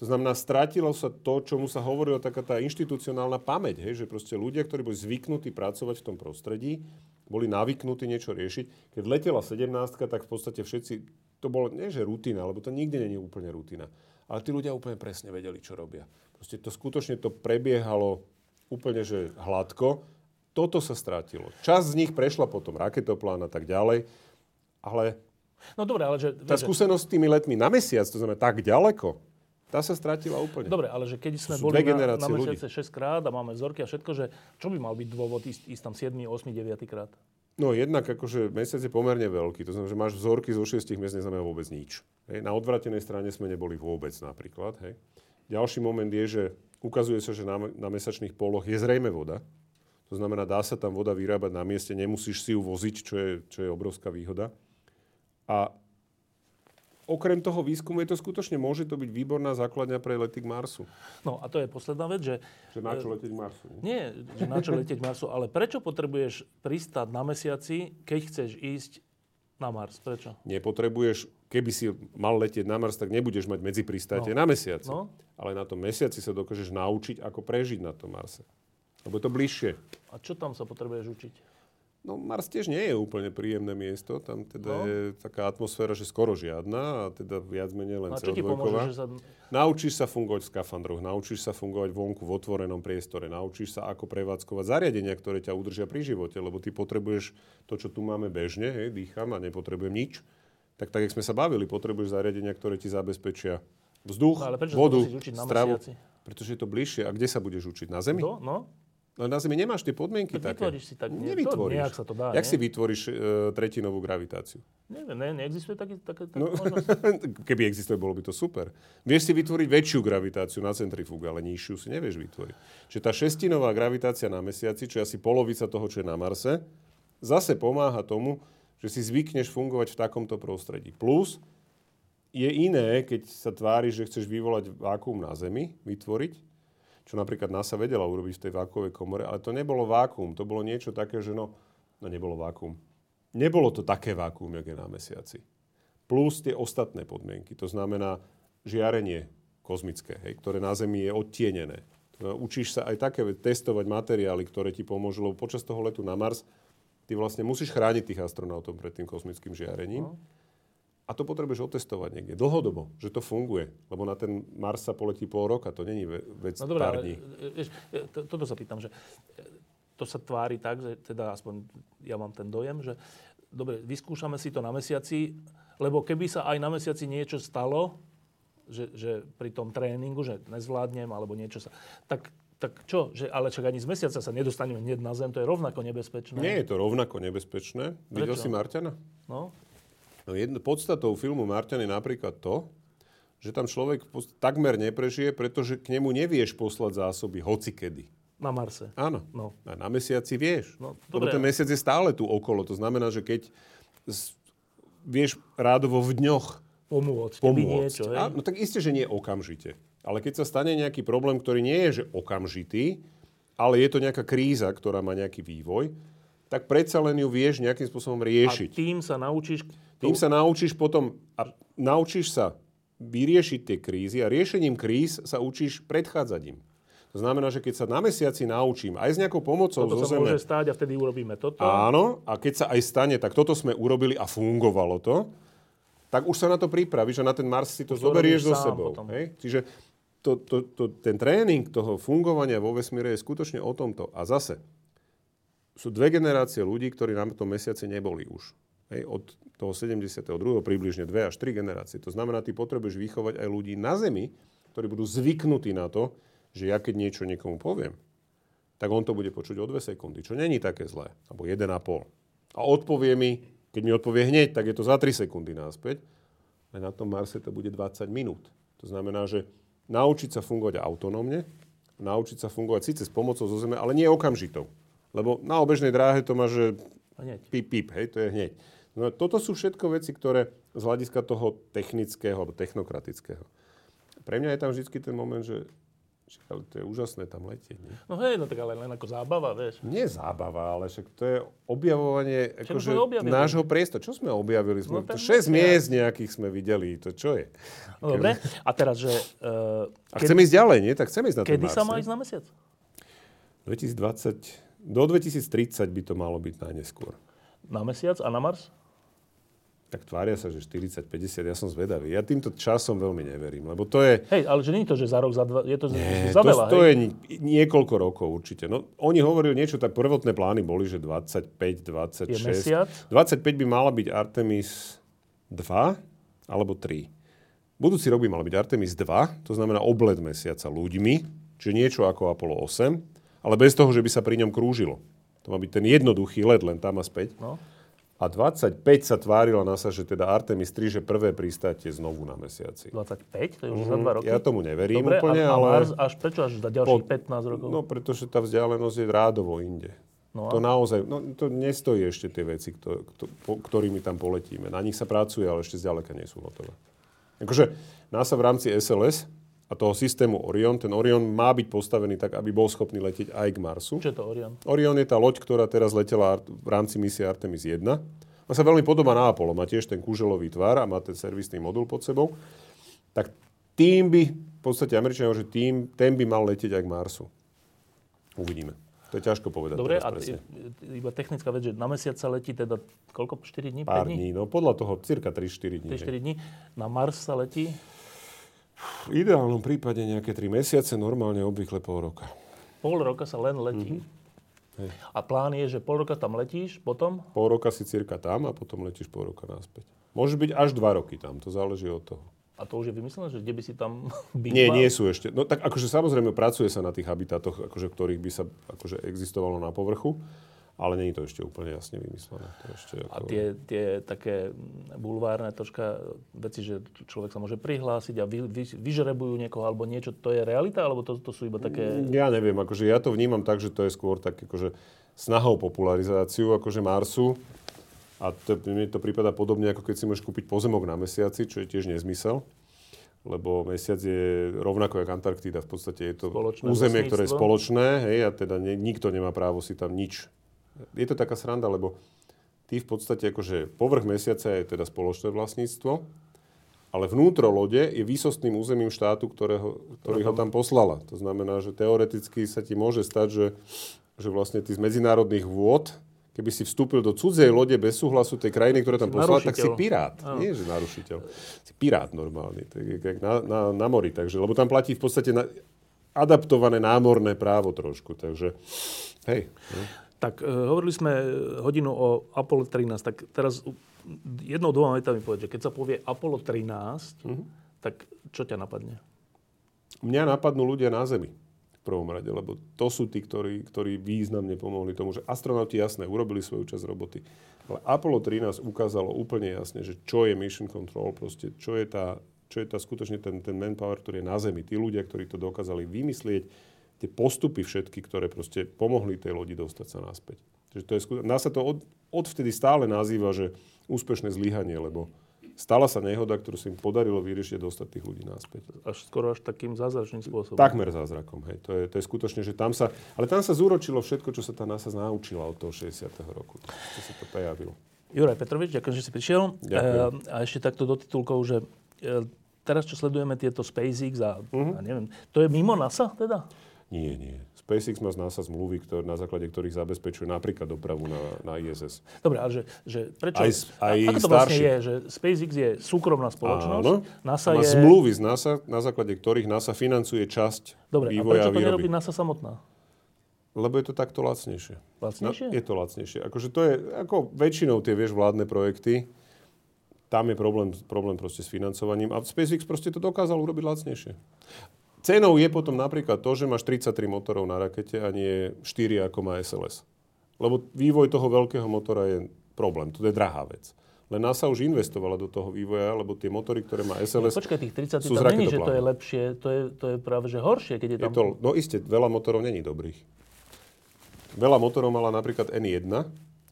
To znamená, stratilo sa to, čomu sa hovorilo taká tá inštitucionálna pamäť, hej, že proste ľudia, ktorí boli zvyknutí pracovať v tom prostredí, boli navyknutí niečo riešiť. Keď letela sedemnástka, tak v podstate všetci, to bolo nie že rutina, lebo to nikdy nie je úplne rutina, ale tí ľudia úplne presne vedeli, čo robia. Proste to skutočne to prebiehalo úplne že hladko. Toto sa strátilo. Časť z nich prešla potom raketoplán a tak ďalej. Ale, no, dobré, ale že, tá že... skúsenosť s tými letmi na mesiac, to znamená tak ďaleko, tá sa stratila úplne. Dobre, ale že keď sme boli na, na mesiace šesť krát a máme vzorky a všetko, že čo by mal byť dôvod ísť, ísť tam sedem, osem, deväť krát? No jednak akože mesiac je pomerne veľký. To znamená, že máš vzorky zo šesť miest, neznamená vôbec nič. Hej. Na odvratenej strane sme neboli vôbec napríklad. Hej. Ďalší moment je, že ukazuje sa, že na, na mesačných poloch je zrejme voda. To znamená, dá sa tam voda vyrábať na mieste, nemusíš si ju voziť, čo je, čo je obrovská výhoda. A okrem toho výskumu je to skutočne, môže to byť výborná základňa pre lety k Marsu. No a to je posledná vec, že... Že na čo letieť k Marsu. Nie, že na čo letieť k Marsu, ale prečo potrebuješ pristáť na mesiaci, keď chceš ísť na Mars? Prečo? Nepotrebuješ, keby si mal letieť na Mars, tak nebudeš mať medzipristátie no. na mesiaci. No. Ale na tom mesiaci sa dokážeš naučiť, ako prežiť na tom Marse. Lebo je to bližšie. A čo tam sa potrebuješ učiť? No, Mars tiež nie je úplne príjemné miesto. Tam teda no. je taká atmosféra, že skoro žiadna. A teda viac menej len cé ó dvojková. Sa... Naučíš sa fungovať v skafandroch. Naučíš sa fungovať vonku v otvorenom priestore. Naučíš sa, ako prevádzkovať zariadenia, ktoré ťa udržia pri živote. Lebo ty potrebuješ to, čo tu máme bežne. Hej, dýcham a nepotrebujem nič. Tak tak, jak sme sa bavili, potrebuješ zariadenia, ktoré ti zabezpečia vzduch, no, vodu, stravu. Pretože je to bližšie. A kde sa budeš učiť? Na Zemi? No, no. Ale na Zemi nemáš tie podmienky tak také. Vytvoríš si tak. Nevytvoríš. Nejak sa to dá, Jak nie? si vytvoríš e, tretinovú gravitáciu? Neviem, ne, neexistuje taký, taký, taký no, možnosť. Keby existuje, bolo by to super. Vieš si vytvoriť väčšiu gravitáciu na centrifúge, ale nižšiu si nevieš vytvoriť. Čiže tá šestinová gravitácia na mesiaci, čo je asi polovica toho, čo je na Marse, zase pomáha tomu, že si zvykneš fungovať v takomto prostredí. Plus je iné, keď sa tváriš, že chceš vyvolať vákuum na Zemi, vytvoriť, čo napríklad NASA vedela urobiť v tej vákuovej komore, ale to nebolo vákuum, to bolo niečo také, že no, no nebolo vákuum. Nebolo to také vákuum, jak je na mesiaci. Plus tie ostatné podmienky, to znamená žiarenie kozmické, hej, ktoré na Zemi je odtienené. Učíš sa aj také testovať materiály, ktoré ti pomôžu, lebo počas toho letu na Mars ty vlastne musíš chrániť tých astronautov pred tým kozmickým žiarením. A to potrebuješ otestovať niekde dlhodobo, že to funguje. Lebo na ten Mars sa poletí pol roka, to není vec no dobrá, pár dní. To, toto sa pýtam, že to sa tvári tak, že teda aspoň ja mám ten dojem, že dobre, vyskúšame si to na mesiaci, lebo keby sa aj na mesiaci niečo stalo, že, že pri tom tréningu, že nezvládnem, alebo niečo sa... Tak, tak čo? Že, ale čak ani z mesiaca sa nedostaneme hneď na Zem, to je rovnako nebezpečné. Nie je to rovnako nebezpečné. Prečo? Videl si Marťana? No. No jedno, podstatou filmu Marťan je napríklad to, že tam človek takmer neprežije, pretože k nemu nevieš poslať zásoby hocikedy. Na Marse. Áno. No. A na mesiaci vieš. No, lebo ten mesiac je stále tu okolo. To znamená, že keď z, vieš rádovo v dňoch pomôcť. pomôcť. Niečo, a, no tak isté, že nie okamžite. Ale keď sa stane nejaký problém, ktorý nie je že okamžitý, ale je to nejaká kríza, ktorá má nejaký vývoj, tak predsa len ju vieš nejakým spôsobom riešiť. A tým sa naučíš... Tým sa naučíš potom... A naučíš sa vyriešiť tie krízy a riešením kríz sa učíš predchádzať im. To znamená, že keď sa na mesiaci naučím, aj s nejakou pomocou zo Zeme... Toto sa môže stáť a vtedy urobíme toto. Áno, a keď sa aj stane, tak toto sme urobili a fungovalo to, tak už sa na to pripravíš a na ten Mars si to už zoberieš so sebou. Hej? Čiže to, to, to, ten tréning toho fungovania vo vesmíre je skutočne o tomto. A zase... Sú dve generácie ľudí, ktorí na tom mesiaci neboli už. Hej, od toho sedemdesiateho druhého približne dve až tri generácie. To znamená, ty potrebuješ vychovať aj ľudí na Zemi, ktorí budú zvyknutí na to, že ja keď niečo niekomu poviem, tak on to bude počuť o dve sekundy, čo není také zlé, alebo jeden a pol. A odpovie mi, keď mi odpovie hneď, tak je to za tri sekundy náspäť. A na tom Marse to bude dvadsať minút. To znamená, že naučiť sa fungovať autonómne, naučiť sa fungovať síce s pomocou zo Zeme, ale nie okamžitou. Lebo na obežnej dráhe to máš, že pip, pip, hej, to je hneď. No, toto sú všetko veci, ktoré z hľadiska toho technického alebo technokratického. Pre mňa je tam vždy ten moment, že Však, ale to je úžasné tam letieť. Nie? No hej, no tak ale len ako zábava, vieš. Nie zábava, ale však to je objavovanie akože nášho priestoru. Čo sme objavili? Sme, no, to šesť ja. miest nejakých sme videli. To čo je? No, dobre. A teraz, že... Uh, a kedy, chceme ísť ďalej, nie? Tak chceme ísť na ten Mars. Kedy sa má ísť na mesiac? dvetisícdvadsať Do dvetisíctridsať by to malo byť najneskôr. Na mesiac a na Mars? Tak tvária sa, že štyridsať, päťdesiat, ja som zvedavý. Ja týmto časom veľmi neverím, lebo to je... Hej, ale že nie je to, že za rok, za dva, je to nie, za veľa, to, to je niekoľko rokov určite. No, oni hovorili niečo, tak prvotné plány boli, že dvadsaťpäť, dvadsaťšesť. Je mesiac? dvadsaťpäť by mala byť Artemis dva alebo tri. Budúci rok by mala byť Artemis dva, to znamená oblet mesiaca ľuďmi, čiže niečo ako Apollo osem, ale bez toho, že by sa pri ňom krúžilo. To má byť ten jednoduchý let, len tam a späť. No. A dvadsaťpäť sa tvárila NASA, že teda Artemis tri, že prvé pristátie znovu na mesiaci. dvadsaťpäť? To je už mm-hmm. za dva roky? Ja tomu neverím. Dobre, úplne, a, a ale... Mars až prečo? Až za ďalších po... pätnásť rokov? No, pretože tá vzdialenosť je rádovo inde. No, to a... naozaj, no to nestojí ešte tie veci, kto, kto, po, ktorými tam poletíme. Na nich sa pracuje, ale ešte zďaleka nie sú hotové. Akože NASA v rámci es el es a toho systému Orion, ten Orion má byť postavený tak, aby bol schopný letieť aj k Marsu. Čo je to Orion? Orion je tá loď, ktorá teraz letela v rámci misie Artemis jeden. Ona sa veľmi podobá na Apollo. Má tiež ten kuželový tvar a má ten servisný modul pod sebou. Tak tým by, v podstate Američania, že tým, ten by mal letieť aj k Marsu. Uvidíme. To je ťažko povedať. Dobre, a t- iba technická vec, že na mesiac sa letí teda koľko? štyri dní? Pár dní? No podľa toho cirka tri štyri dní. tri štyri dní. Na Mars sa letí? V ideálnom prípade nejaké tri mesiace, normálne obvykle pol roka. Pol roka sa len letí. Mm-hmm. A plán je, že pol roka tam letíš, potom? Pol roka si cirka tam a potom letíš pol roka naspäť. Môže byť až dva roky tam, to záleží od toho. A to už je vymyslené, že kde by si tam býval? Nie, nie sú ešte. No tak akože samozrejme pracuje sa na tých habitatoch, akože ktorých by sa akože existovalo na povrchu. Ale nie je to ešte úplne jasne vymyslené. To ešte ako... A tie, tie také bulvárne troška veci, že človek sa môže prihlásiť a vy, vy, vyžrebujú niekoho alebo niečo, to je realita? Alebo to, to sú iba také... Ja neviem, akože ja to vnímam tak, že to je skôr tak akože snahou popularizáciu akože Marsu. A to, mne to prípada podobne, ako keď si môžeš kúpiť pozemok na mesiaci, čo je tiež nezmysel. Lebo mesiac je rovnako jak Antarktída. V podstate je to spoločné územie, ktoré je spoločné, hej, a teda ne, nikto nemá právo si tam nič. Je to taká sranda, lebo ty v podstate akože povrch mesiaca je teda spoločné vlastníctvo, ale vnútro lode je výsostným územím štátu, ktorého, ktorý ho tam poslala. To znamená, že teoreticky sa ti môže stať, že, že vlastne ty z medzinárodných vôd, keby si vstúpil do cudzej lode bez súhlasu tej krajiny, ktorá tam poslala, tak si pirát. Áno. Nie, že narušiteľ. Si pirát normálny, tak na, na, na mori. Takže, lebo tam platí v podstate na, adaptované námorné právo trošku. Takže, hej. Ne? Tak, hovorili sme hodinu o Apollo trinásť, tak teraz jednou, dvoma vetami povedať, že keď sa povie Apollo trinásť, mm-hmm. tak čo ťa napadne? Mňa napadnú ľudia na Zemi v prvom rade, lebo to sú tí, ktorí, ktorí významne pomohli tomu, že astronauti jasné urobili svoju časť roboty. Ale Apollo trinásť ukázalo úplne jasne, že čo je mission control, proste, čo je tá, čo je tá skutočne ten, ten manpower, ktorý je na Zemi. Tí ľudia, ktorí to dokázali vymyslieť, tie postupy všetky, ktoré proste pomohli tej lodi dostať sa naspäť. Takže to je skutočne... Nás sa to od, odvtedy stále nazýva, že úspešné zlyhanie, lebo stala sa nehoda, ktorú sa im podarilo vyriešiť a dostať tých ľudí naspäť. Až skoro až takým zázračným spôsobom. Takmer zázrakom, hej. To je, to je skutočne, že tam sa... Ale tam sa zúročilo všetko, čo sa tá NASA naučila od toho šesťdesiateho roku. Čo sa to prejavilo. Juraj Petrovič, ďakujem, že si prišiel. Ďakujem. E, a ešte takto do titulkov, že e, teraz, čo sledujeme tieto SpaceX a, mm-hmm. a neviem, to je mimo NASA teda? Nie, nie. SpaceX má z NASA zmluvy, ktoré, na základe ktorých zabezpečuje napríklad dopravu na, na í es es. Dobre, ale že, že prečo? Aj, aj ako to vlastne je, že SpaceX je súkromná spoločnosť? Áno. NASA má je... zmluvy z NASA, na základe ktorých NASA financuje časť Dobre, vývoja a výroby. Dobre, a prečo to nerobí NASA samotná? Lebo je to takto lacnejšie. Lacnejšie? No, je to lacnejšie. Akože to je, ako väčšinou tie, vieš, vládne projekty, tam je problém, problém proste s financovaním. A SpaceX proste to dokázal urobiť lacnejšie. Cenou je potom napríklad to, že máš tridsaťtri motorov na rakete a nie štyri, ako má es el es. Lebo vývoj toho veľkého motora je problém. To je drahá vec. Len NASA už investovala do toho vývoja, lebo tie motory, ktoré má es el es, no, počkaj, tých tridsať sú z raketoplánu. Není, že to je lepšie, to je, to je práve že horšie, keď je tam... Je to, no isté, veľa motorov není dobrých. Veľa motorov mala napríklad en jedna,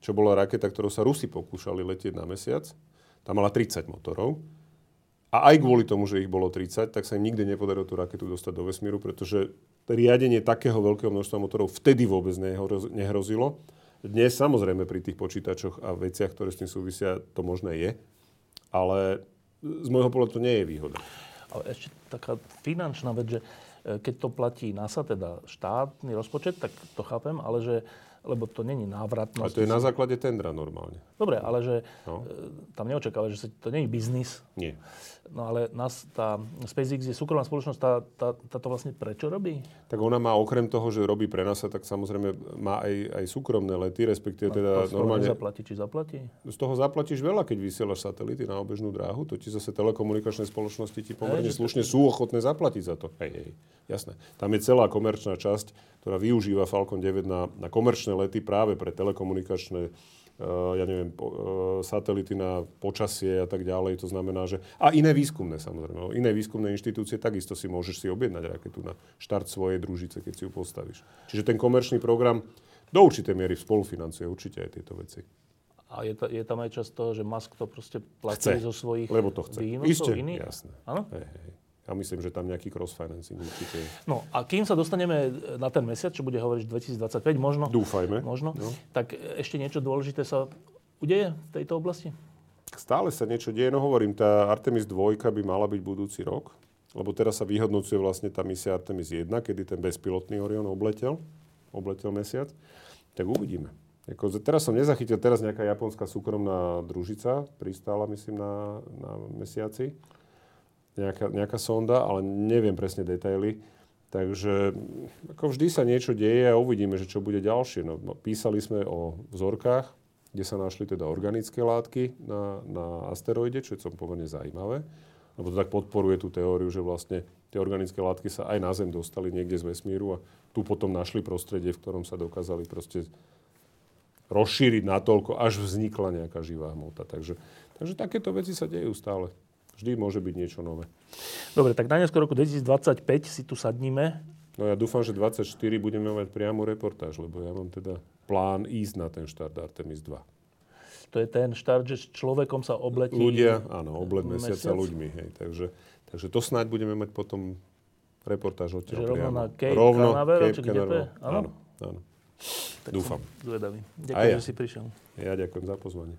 čo bola raketa, ktorou sa Rusi pokúšali letieť na mesiac. Tam mala tridsať motorov. A aj kvôli tomu, že ich bolo tridsať, tak sa im nikdy nepodarilo tú raketu dostať do vesmíru, pretože riadenie takého veľkého množstva motorov vtedy vôbec nehrozilo. Dnes samozrejme pri tých počítačoch a veciach, ktoré s tým súvisia, to možné je, ale z môjho pohľadu to nie je výhoda. Ale ešte taká finančná vec, že keď to platí NASA, teda štátny rozpočet, tak to chápem, ale že lebo to není návratnosť. A to je na základe tendra normálne. Dobre, ale že no. tam neočakáva, že to není biznis. Nie. No ale nás, tá SpaceX je súkromná spoločnosť, tá, tá, tá to vlastne prečo robí? Tak ona má okrem toho, že robí pre NASA, tak samozrejme má aj, aj súkromné lety, respektíve teda to normálne... To zaplatí, či zaplatí? Z toho zaplatíš veľa, keď vysielaš satelity na obežnú dráhu, to ti zase telekomunikačné spoločnosti ti pomerne slušne to... sú ochotné zaplatiť za to. Hej, hej, jasné. Tam je celá komerčná časť, ktorá využíva Falcon deväť na, na komerčné lety práve pre telekomunikačné uh, ja neviem, po, uh, satelity na počasie a tak ďalej. To znamená, že... A iné výskumné, samozrejme. Iné výskumné inštitúcie, takisto si môžeš si objednať raketu na štart svojej družice, keď si ju postavíš. Čiže ten komerčný program do určitej miery spolufinancuje určite aj tieto veci. A je, ta, je tam aj časť toho, že Musk to proste platí chce, zo svojich lebo to chce. Výnosov iných? Jasné. Áno? Hej, hej. Ja myslím, že tam nejaký cross-financing určite je. No a kým sa dostaneme na ten mesiac, čo bude hovoriť dvetisícdvadsaťpäť, možno... Dúfajme. Možno. No. Tak ešte niečo dôležité sa udeje v tejto oblasti? Stále sa niečo deje. No hovorím, tá Artemis dva by mala byť budúci rok, lebo teraz sa vyhodnocuje vlastne tá misia Artemis jedna, kedy ten bezpilotný Orion obletel, obletel mesiac. Tak uvidíme. Jako, teraz som nezachytil, teraz nejaká japonská súkromná družica pristála, myslím, na, na mesiaci. Nejaká, nejaká sonda, ale neviem presne detaily. Takže ako vždy sa niečo deje a uvidíme, že čo bude ďalšie. No, písali sme o vzorkách, kde sa našli teda organické látky na, na asteroide, čo je som pomerne zaujímavé. Lebo to tak podporuje tú teóriu, že vlastne tie organické látky sa aj na Zem dostali niekde z vesmíru a tu potom našli prostredie, v ktorom sa dokázali proste rozšíriť natoľko, až vznikla nejaká živá hmota. Takže, takže takéto veci sa dejú stále. Vždy môže byť niečo nové. Dobre, tak na neskôr roku dvetisícdvadsaťpäť si tu sadníme. No ja dúfam, že dvadsaťštyri budeme mať priamu reportáž, lebo ja mám teda plán ísť na ten štart Artemis dva. To je ten štart, že s človekom sa obletí... Ľudia, áno, oblet mesiaca ľuďmi. Hej. Takže, takže to snáď budeme mať potom reportáž odtiaľ priamo. Rovno na Cape Canaveral, či kde to je? Áno, áno. Tak dúfam. Zvedavý. Ďakujem, ja. Že si prišiel. Ja ďakujem za pozvanie.